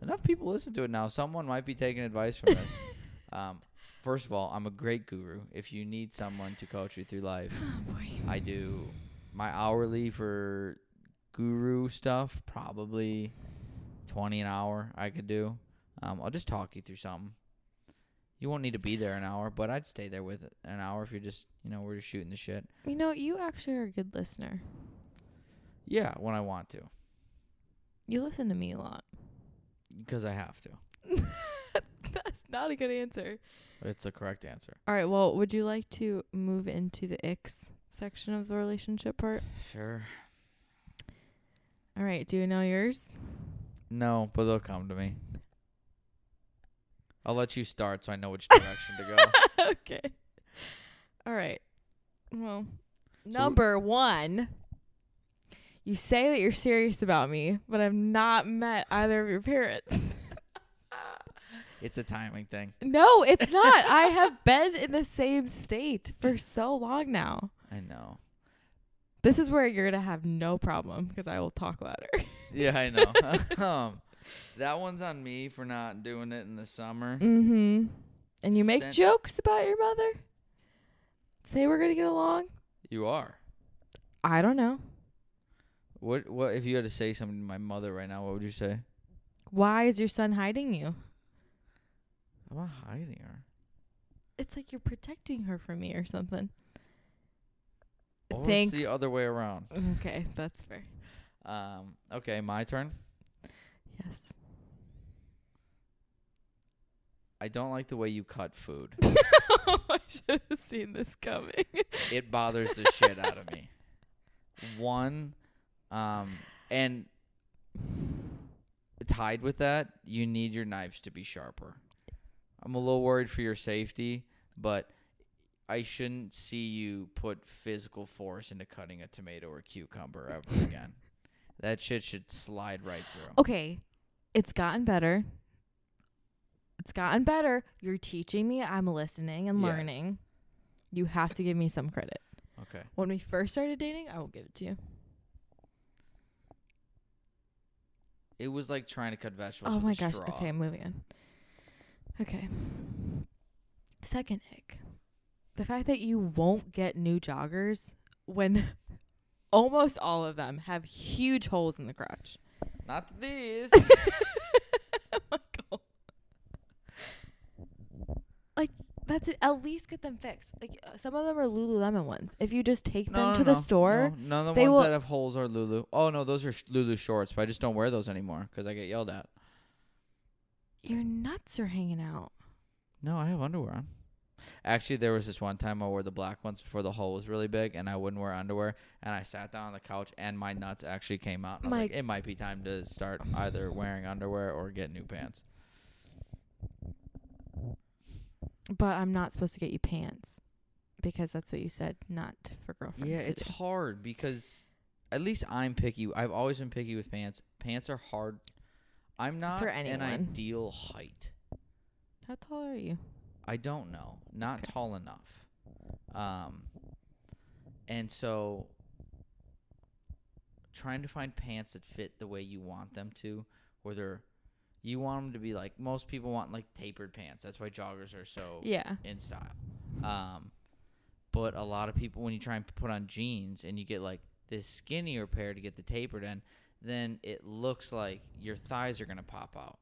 enough people listen to it now. Someone might be taking advice from this. First of all, I'm a great guru. If you need someone to coach you through life, I do. My hourly for guru stuff, probably 20 an hour I could do. I'll just talk you through something. You won't need to be there an hour, but I'd stay there with an hour if you're just, you know, we're just shooting the shit. You know, you actually are a good listener. Yeah, when I want to. You listen to me a lot. Because I have to. That's not a good answer. It's the correct answer. All right, well, would you like to move into the icks section of the relationship part? Sure. All right, do you know yours? No, but they'll come to me. I'll let you start so I know which direction to go. Okay. All right. Well, so number one, you say that you're serious about me, but I've not met either of your parents. It's a timing thing. No, it's not. I have been in the same state for so long now. I know. This is where you're going to have no problem because I will talk louder. Yeah, I know. That one's on me for not doing it in the summer. Mm-hmm. And you make jokes about your mother? Say we're going to get along? You are. I don't know. What if you had to say something to my mother right now, what would you say? Why is your son hiding you? I'm not hiding her. It's like you're protecting her from me or something. Or it's the other way around. Okay, that's fair. Okay, my turn. Yes. I don't like the way you cut food. I should have seen this coming. It bothers the shit out of me. One, and tied with that, you need your knives to be sharper. I'm a little worried for your safety, but I shouldn't see you put physical force into cutting a tomato or cucumber ever again. That shit should slide right through. Okay. It's gotten better. It's gotten better. You're teaching me. I'm listening and learning. You have to give me some credit. Okay. When we first started dating, I will give it to you. It was like trying to cut vegetables with a straw. Oh, my gosh. Okay, I'm moving on. Okay. Second ick. The fact that you won't get new joggers when... Almost all of them have huge holes in the crotch. Not these. Michael. Like, that's it. At least get them fixed. Like, some of them are Lululemon ones. If you just take them to the store. No, none of the ones that have holes are Lulu. Oh, no, those are Lulu shorts, but I just don't wear those anymore because I get yelled at. Your nuts are hanging out. No, I have underwear on. Actually, there was this one time I wore the black ones before the hole was really big, and I wouldn't wear underwear. And I sat down on the couch, and my nuts actually came out. And I was like, it might be time to start either wearing underwear or get new pants. But I'm not supposed to get you pants because that's what you said, not for girlfriends. Yeah, it's hard because at least I'm picky. I've always been picky with pants. Pants are hard. I'm not an ideal height. How tall are you? I don't know. Not tall enough. And so trying to find pants that fit the way you want them to, whether you want them to be like most people want like tapered pants. That's why joggers are so in style. But a lot of people, when you try and put on jeans and you get like this skinnier pair to get the tapered end, then it looks like your thighs are going to pop out.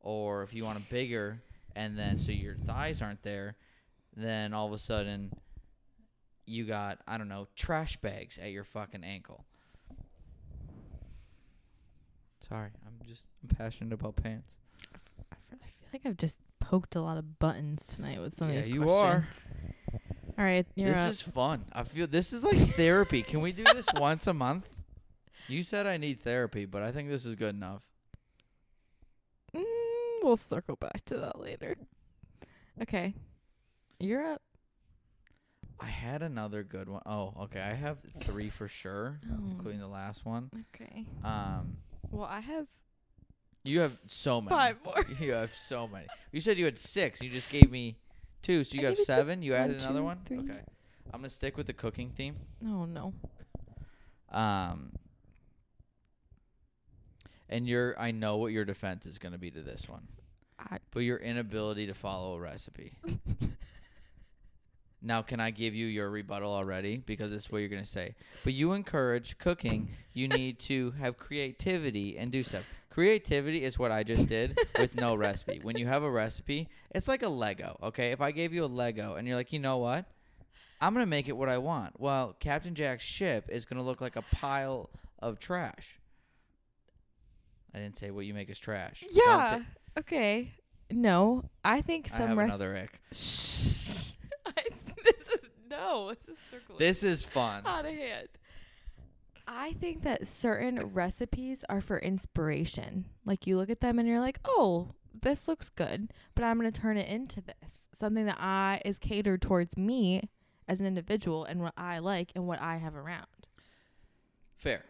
Or if you want a bigger... And then so your thighs aren't there, then all of a sudden you got, I don't know, trash bags at your fucking ankle. Sorry, I'm passionate about pants. I feel like I've just poked a lot of buttons tonight with some of these questions. You are. All right, you're up. This is fun. I feel this is like therapy. Can we do this once a month? You said I need therapy, but I think this is good enough. We'll circle back to that later. Okay. You're up. I had another good one. Oh, okay. I have three for sure, including the last one. Okay. Well, I have... You have so many. Five more. You have so many. You said you had six. You just gave me two, so you have seven. You added another one? Three. Okay. I'm going to stick with the cooking theme. Oh, no. And I know what your defense is going to be to this one. But your inability to follow a recipe. Now, can I give you your rebuttal already? Because this is what you're going to say. But you encourage cooking. You need to have creativity and do stuff. Creativity is what I just did with no recipe. When you have a recipe, it's like a Lego, okay? If I gave you a Lego and you're like, you know what? I'm going to make it what I want. Well, Captain Jack's ship is going to look like a pile of trash. I didn't say what you make is trash. Yeah. Okay. No, I think some... I have another ick. This is circling. This is fun. Out of hand. I think that certain recipes are for inspiration. Like, you look at them and you're like, oh, this looks good, but I'm going to turn it into this. Something that is catered towards me as an individual and what I like and what I have around. Fair.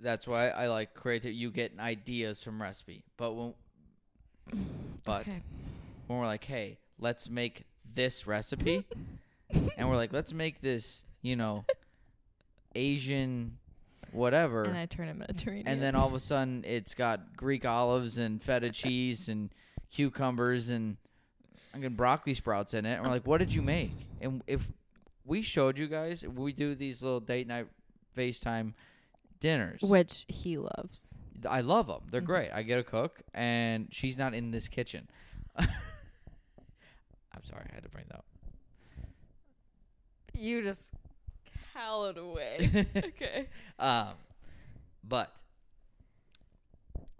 That's why I like creative. You get ideas from recipe. But when we're like, hey, let's make this recipe... and we're like, let's make this, you know, Asian whatever. And I turn it Mediterranean. And then all of a sudden it's got Greek olives and feta cheese and cucumbers and broccoli sprouts in it. And we're like, what did you make? And if we showed you guys, we do these little date night FaceTime dinners. Which he loves. I love them. They're great. I get a cook, and she's not in this kitchen. I'm sorry. I had to bring that up. You just howled away. Okay. But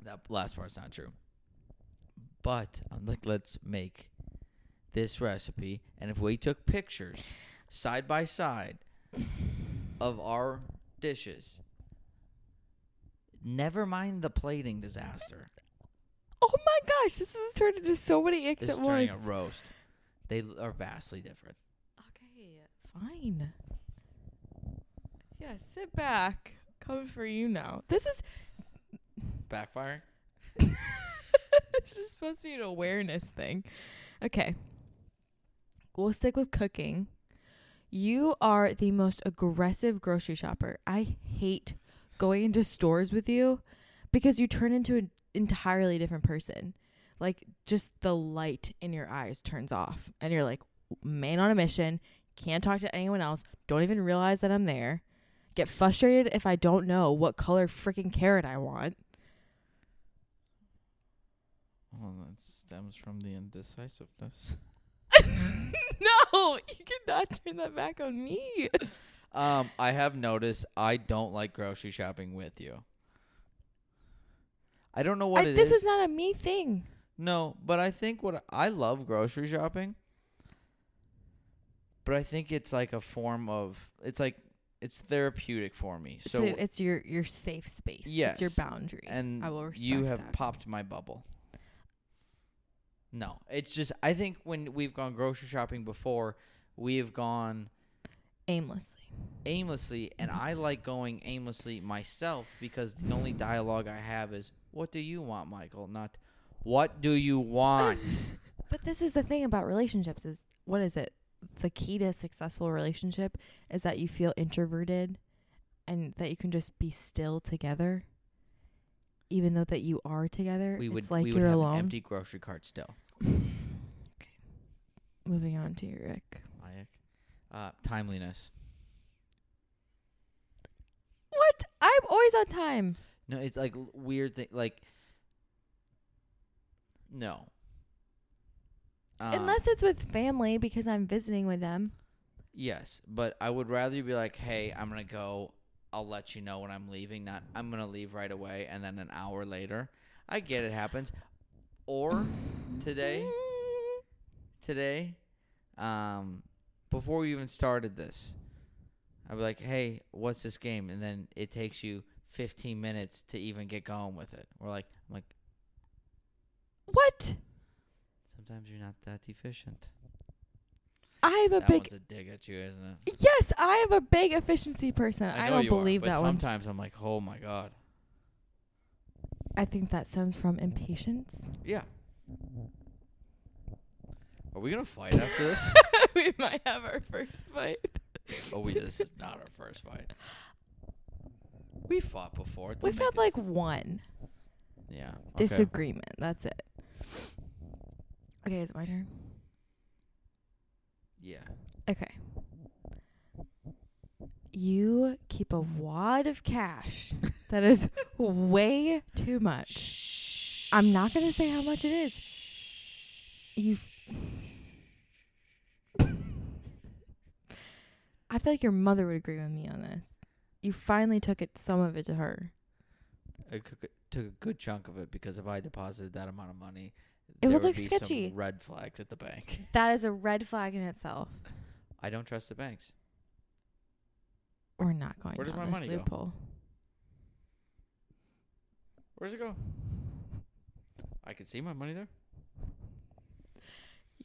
that last part's not true. But I'm like, let's make this recipe. And if we took pictures side by side of our dishes, never mind the plating disaster. Oh my gosh, this has turned into so many icks at once. It's turning a roast. They are vastly different. Fine. Yeah, sit back. Coming for you now. This is... backfiring? This is supposed to be an awareness thing. Okay. We'll stick with cooking. You are the most aggressive grocery shopper. I hate going into stores with you because you turn into an entirely different person. Like, just the light in your eyes turns off. And you're like, man on a mission... can't talk to anyone else. Don't even realize that I'm there. Get frustrated if I don't know what color freaking carrot I want. Well, that stems from the indecisiveness. No, you cannot turn that back on me. I have noticed I don't like grocery shopping with you. I don't know what it is. This is not a me thing. No, but I think I love grocery shopping. But I think it's like a form of, it's therapeutic for me. So it's your safe space. Yes. It's your boundary. And I will respect that. You have popped my bubble. No, it's just, I think when we've gone grocery shopping before, we have gone. Aimlessly. And I like going aimlessly myself because the only dialogue I have is, what do you want, Michael? Not, what do you want? But this is the thing about relationships is, what is it? The key to a successful relationship is that you feel introverted and that you can just be still together, even though that you are together. You're alone. An empty grocery cart still. Okay. Moving on to your ick. My ick. Timeliness. What? I'm always on time. No, it's like weird thing. Like, no. Unless it's with family because I'm visiting with them. Yes, but I would rather you be like, hey, I'm going to go. I'll let you know when I'm leaving. Not, I'm going to leave right away and then an hour later. I get it happens. Or today, before we even started this, I'd be like, hey, what's this game? And then it takes you 15 minutes to even get going with it. I'm like, what? Sometimes you're not that efficient. That one's a dig at you, isn't it? Yes, I am a big efficiency person. I don't believe that one. Sometimes I'm like, oh my God. I think that stems from impatience. Yeah. Are we gonna fight after this? We might have our first fight. This is not our first fight. We fought before. We fought like one. Yeah. Okay. Disagreement. That's it. Okay, it's my turn. Yeah. Okay. You keep a wad of cash that is way too much. Shh. I'm not going to say how much it is. I feel like your mother would agree with me on this. You finally took it, some of it to her. I took a good chunk of it because if I deposited that amount of money, it would look sketchy. Some red flags at the bank. That is a red flag in itself. I don't trust the banks. We're not going down this loophole. Where's it go? I can see my money there.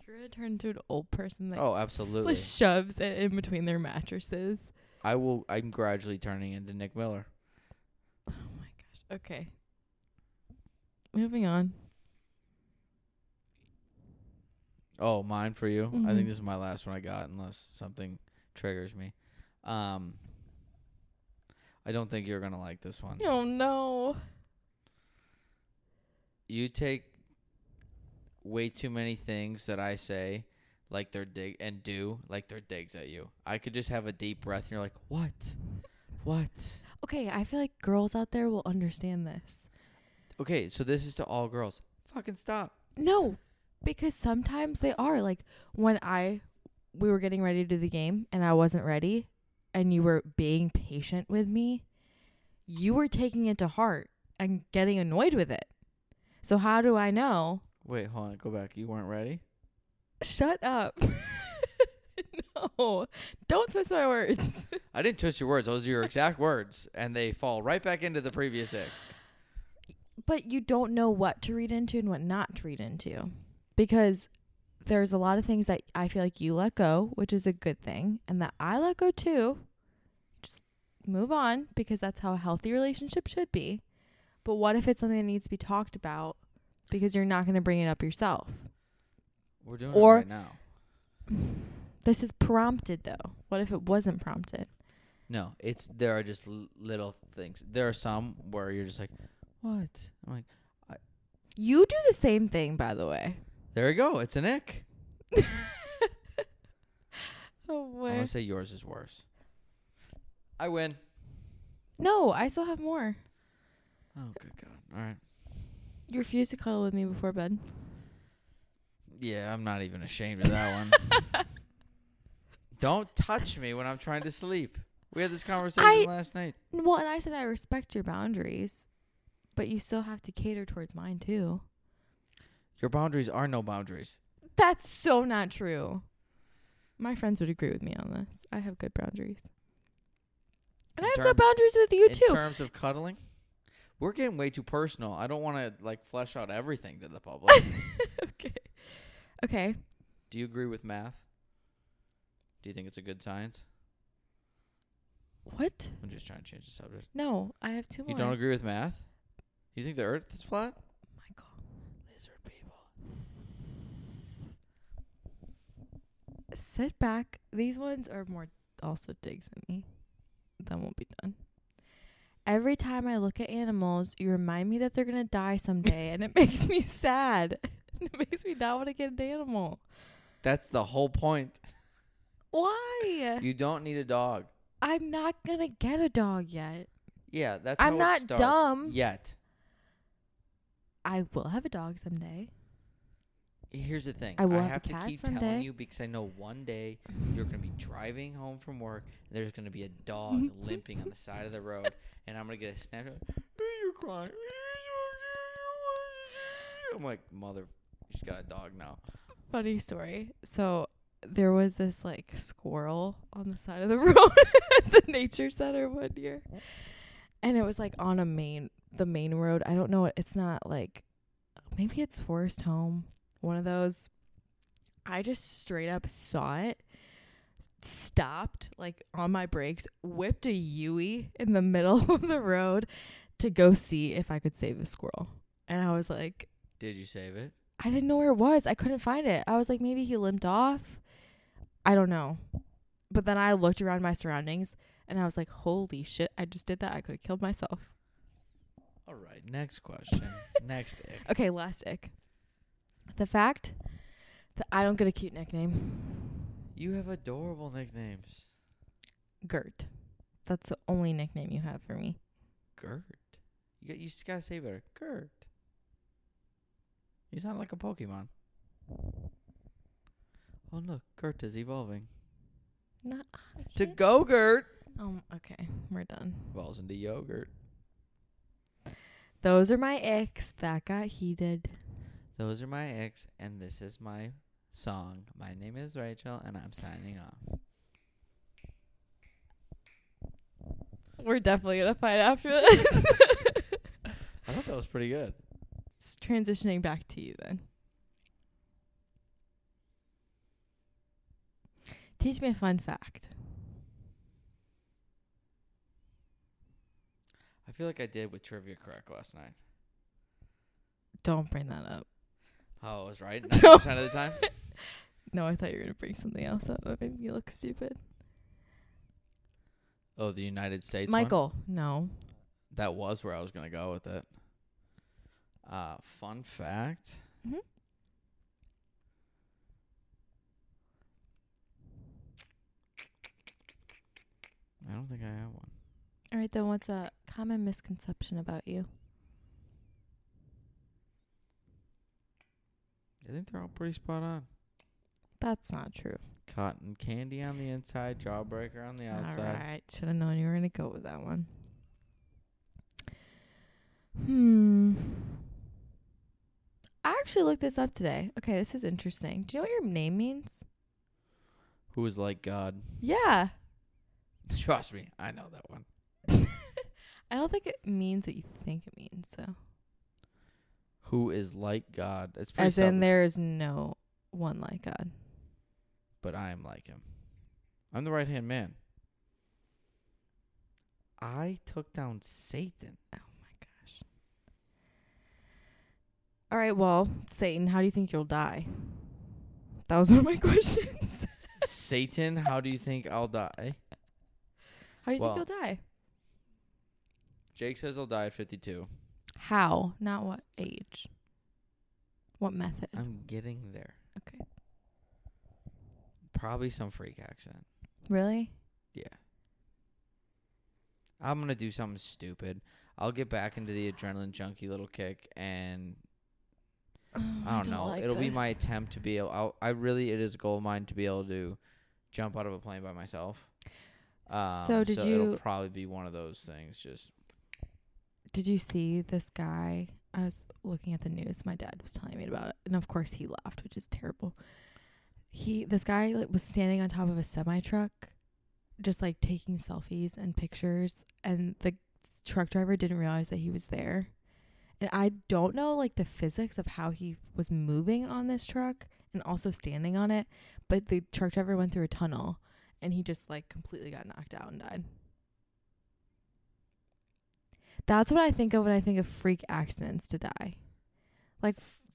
You're going to turn into an old person that shoves it in between their mattresses. I'm gradually turning into Nick Miller. Oh, my gosh. Okay. Moving on. Oh, mine for you? Mm-hmm. I think this is my last one I got, unless something triggers me. I don't think you're going to like this one. Oh, no. You take way too many things that I say like they're digs at you. I could just have a deep breath and you're like, what? What? Okay, I feel like girls out there will understand this. Okay, so this is to all girls. Fucking stop. No, because sometimes they are. Like, when we were getting ready to do the game and I wasn't ready and you were being patient with me, you were taking it to heart and getting annoyed with it. So how do I know? Wait, hold on. Go back. You weren't ready? Shut up. No. Don't twist my words. I didn't twist your words. Those are your exact words. And they fall right back into the previous egg. But you don't know what to read into and what not to read into. Because there's a lot of things that I feel like you let go, which is a good thing. And that I let go too. Just move on. Because that's how a healthy relationship should be. But what if it's something that needs to be talked about? Because you're not going to bring it up yourself. We're doing it right now. This is prompted, though. What if it wasn't prompted? No, there are just little things. There are some where you're just like, what? I'm like, you do the same thing, by the way. There you go. It's an ick. Oh, what? I want to say yours is worse. I win. No, I still have more. Oh, good God. All right. You refuse to cuddle with me before bed. Yeah, I'm not even ashamed of that one. Don't touch me when I'm trying to sleep. We had this conversation last night. Well, and I said I respect your boundaries, but you still have to cater towards mine, too. Your boundaries are no boundaries. That's so not true. My friends would agree with me on this. I have good boundaries. And I have good boundaries with you, too. In terms of cuddling? We're getting way too personal. I don't want to, flesh out everything to the public. Okay. Okay. Do you agree with math? Do you think it's a good science? What? I'm just trying to change the subject. No, I have two more. You don't agree with math? You think the earth is flat? Oh, my God. Lizard people. Sit back. These ones are more also digs at me. That won't be done. Every time I look at animals, you remind me that they're going to die someday, and it makes me sad. It makes me not want to get an animal. That's the whole point. Why? You don't need a dog. I'm not going to get a dog yet. Yeah, that's how it starts. I'm not dumb. Yet. I will have a dog someday. Here's the thing. I have to keep telling you because I know one day you're going to be driving home from work and there's going to be a dog limping on the side of the road and I'm going to get a Snapchat. You're crying. I'm like, mother, she's got a dog now. Funny story. So there was this squirrel on the side of the road at the nature center one year. And it was on the main road. I don't know. It's not maybe it's Forest Home. One of those. I just straight up saw it, stopped on my brakes, whipped a Yui in the middle of the road to go see if I could save the squirrel. And I was like, did you save it? I didn't know where it was. I couldn't find it. I was like, maybe he limped off. I don't know. But then I looked around my surroundings and I was like, holy shit, I just did that. I could have killed myself. All right. Next question. Next ick. Okay. Last ick. The fact that I don't get a cute nickname. You have adorable nicknames. Gert. That's the only nickname you have for me. Gert? You just gotta say better. Gert. You sound like a Pokemon. Oh, look. Gert is evolving. Not to go, Gert! Okay. We're done. Balls into yogurt. Those are my ex. That got heated. Those are my ex, and this is my song. My name is Rachel, and I'm signing off. We're definitely going to fight after this. I thought that was pretty good. It's transitioning back to you then. Teach me a fun fact. I feel like I did with Trivia Crack last night. Don't bring that up. Oh, I was right 90% of the time? No, I thought you were going to bring something else up. That made me look stupid. Oh, the United States Michael, one? No. That was where I was going to go with it. Fun fact. Mm-hmm. I don't think I have one. All right, then what's a common misconception about you? I think they're all pretty spot on. That's not true. Cotton candy on the inside, jawbreaker on the outside. All right. Should have known you were going to go with that one. I actually looked this up today. Okay, this is interesting. Do you know what your name means? Who is like God? Yeah. Trust me, I know that one. I don't think it means what you think it means, though. Who is like God? It's pretty selfish. As in there is no one like God. But I am like him. I'm the right-hand man. I took down Satan. Oh, my gosh. All right, well, Satan, how do you think you'll die? That was one of my questions. Satan, how do you think I'll die? How do you think you'll die? Jake says I'll die at 52. How? Not what age. What method? I'm getting there. Okay. Probably some freak accident. Really? Yeah. I'm going to do something stupid. I'll get back into the adrenaline junkie little kick and I don't know. Like It'll be my attempt to be able... it is a goal of mine to be able to jump out of a plane by myself. It'll probably be one of those things. Did you see this guy? I was looking at the news. My dad was telling me about it. And, of course, he laughed, which is terrible. This guy was standing on top of a semi-truck, just, taking selfies and pictures. And the truck driver didn't realize that he was there. And I don't know, the physics of how he was moving on this truck and also standing on it. But the truck driver went through a tunnel, and he just, completely got knocked out and died. That's what I think of when I think of freak accidents to die.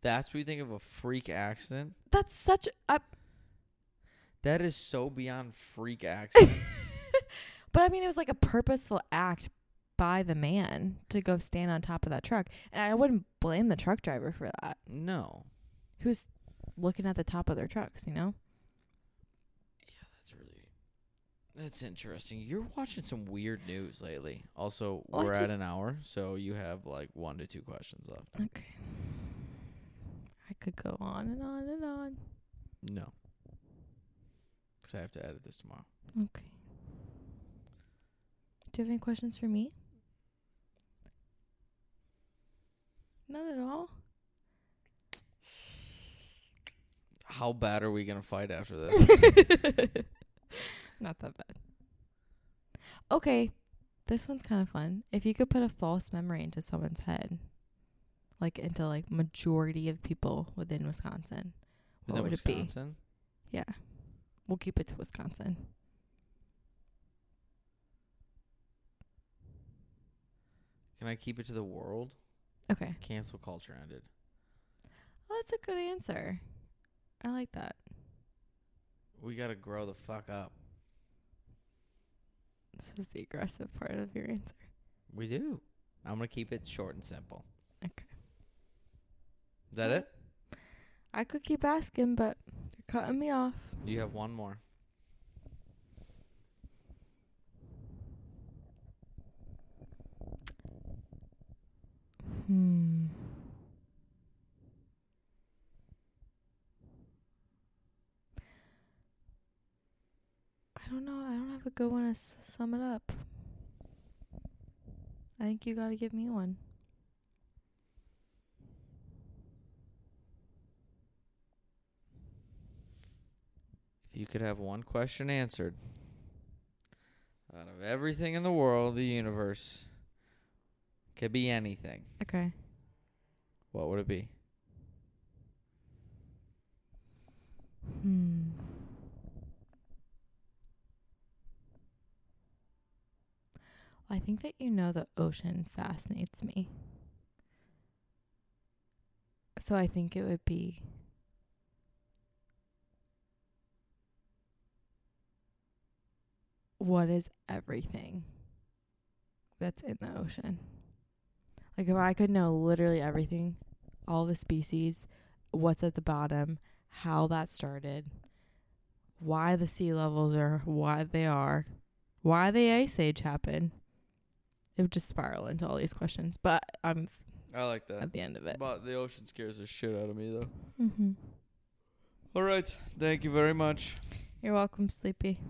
That's what you think of a freak accident? That's such a... That is so beyond freak accident. But, it was a purposeful act by the man to go stand on top of that truck. And I wouldn't blame the truck driver for that. No. Who's looking at the top of their trucks, you know? Yeah, that's interesting. You're watching some weird news lately. Also, we're at an hour, so you have 1 to 2 questions left. Okay. I could go on and on and on. No. Because I have to edit this tomorrow. Okay. Do you have any questions for me? Not at all. How bad are we going to fight after this? Not that bad. Okay, this one's kind of fun. If you could put a false memory into someone's head, into majority of people within Wisconsin, what would Wisconsin? It be? Yeah, we'll keep it to Wisconsin. Can I keep it to the world? Okay. Cancel culture ended. Well, that's a good answer. I like that. We gotta grow the fuck up. This is the aggressive part of your answer. We do. I'm going to keep it short and simple. Okay. Is that it? I could keep asking, but you're cutting me off. You have one more. I don't know. I don't have a good one to sum it up. I think you got to give me one. If you could have one question answered out of everything in the world, the universe, could be anything. Okay. What would it be? I think that the ocean fascinates me. So I think it would be what is everything that's in the ocean? Like if I could know literally everything, all the species, what's at the bottom, how that started, why the sea levels are what they are, why the ice age happened. It would just spiral into all these questions, but I like that. At the end of it. But the ocean scares the shit out of me, though. All right. Thank you very much. You're welcome, Sleepy.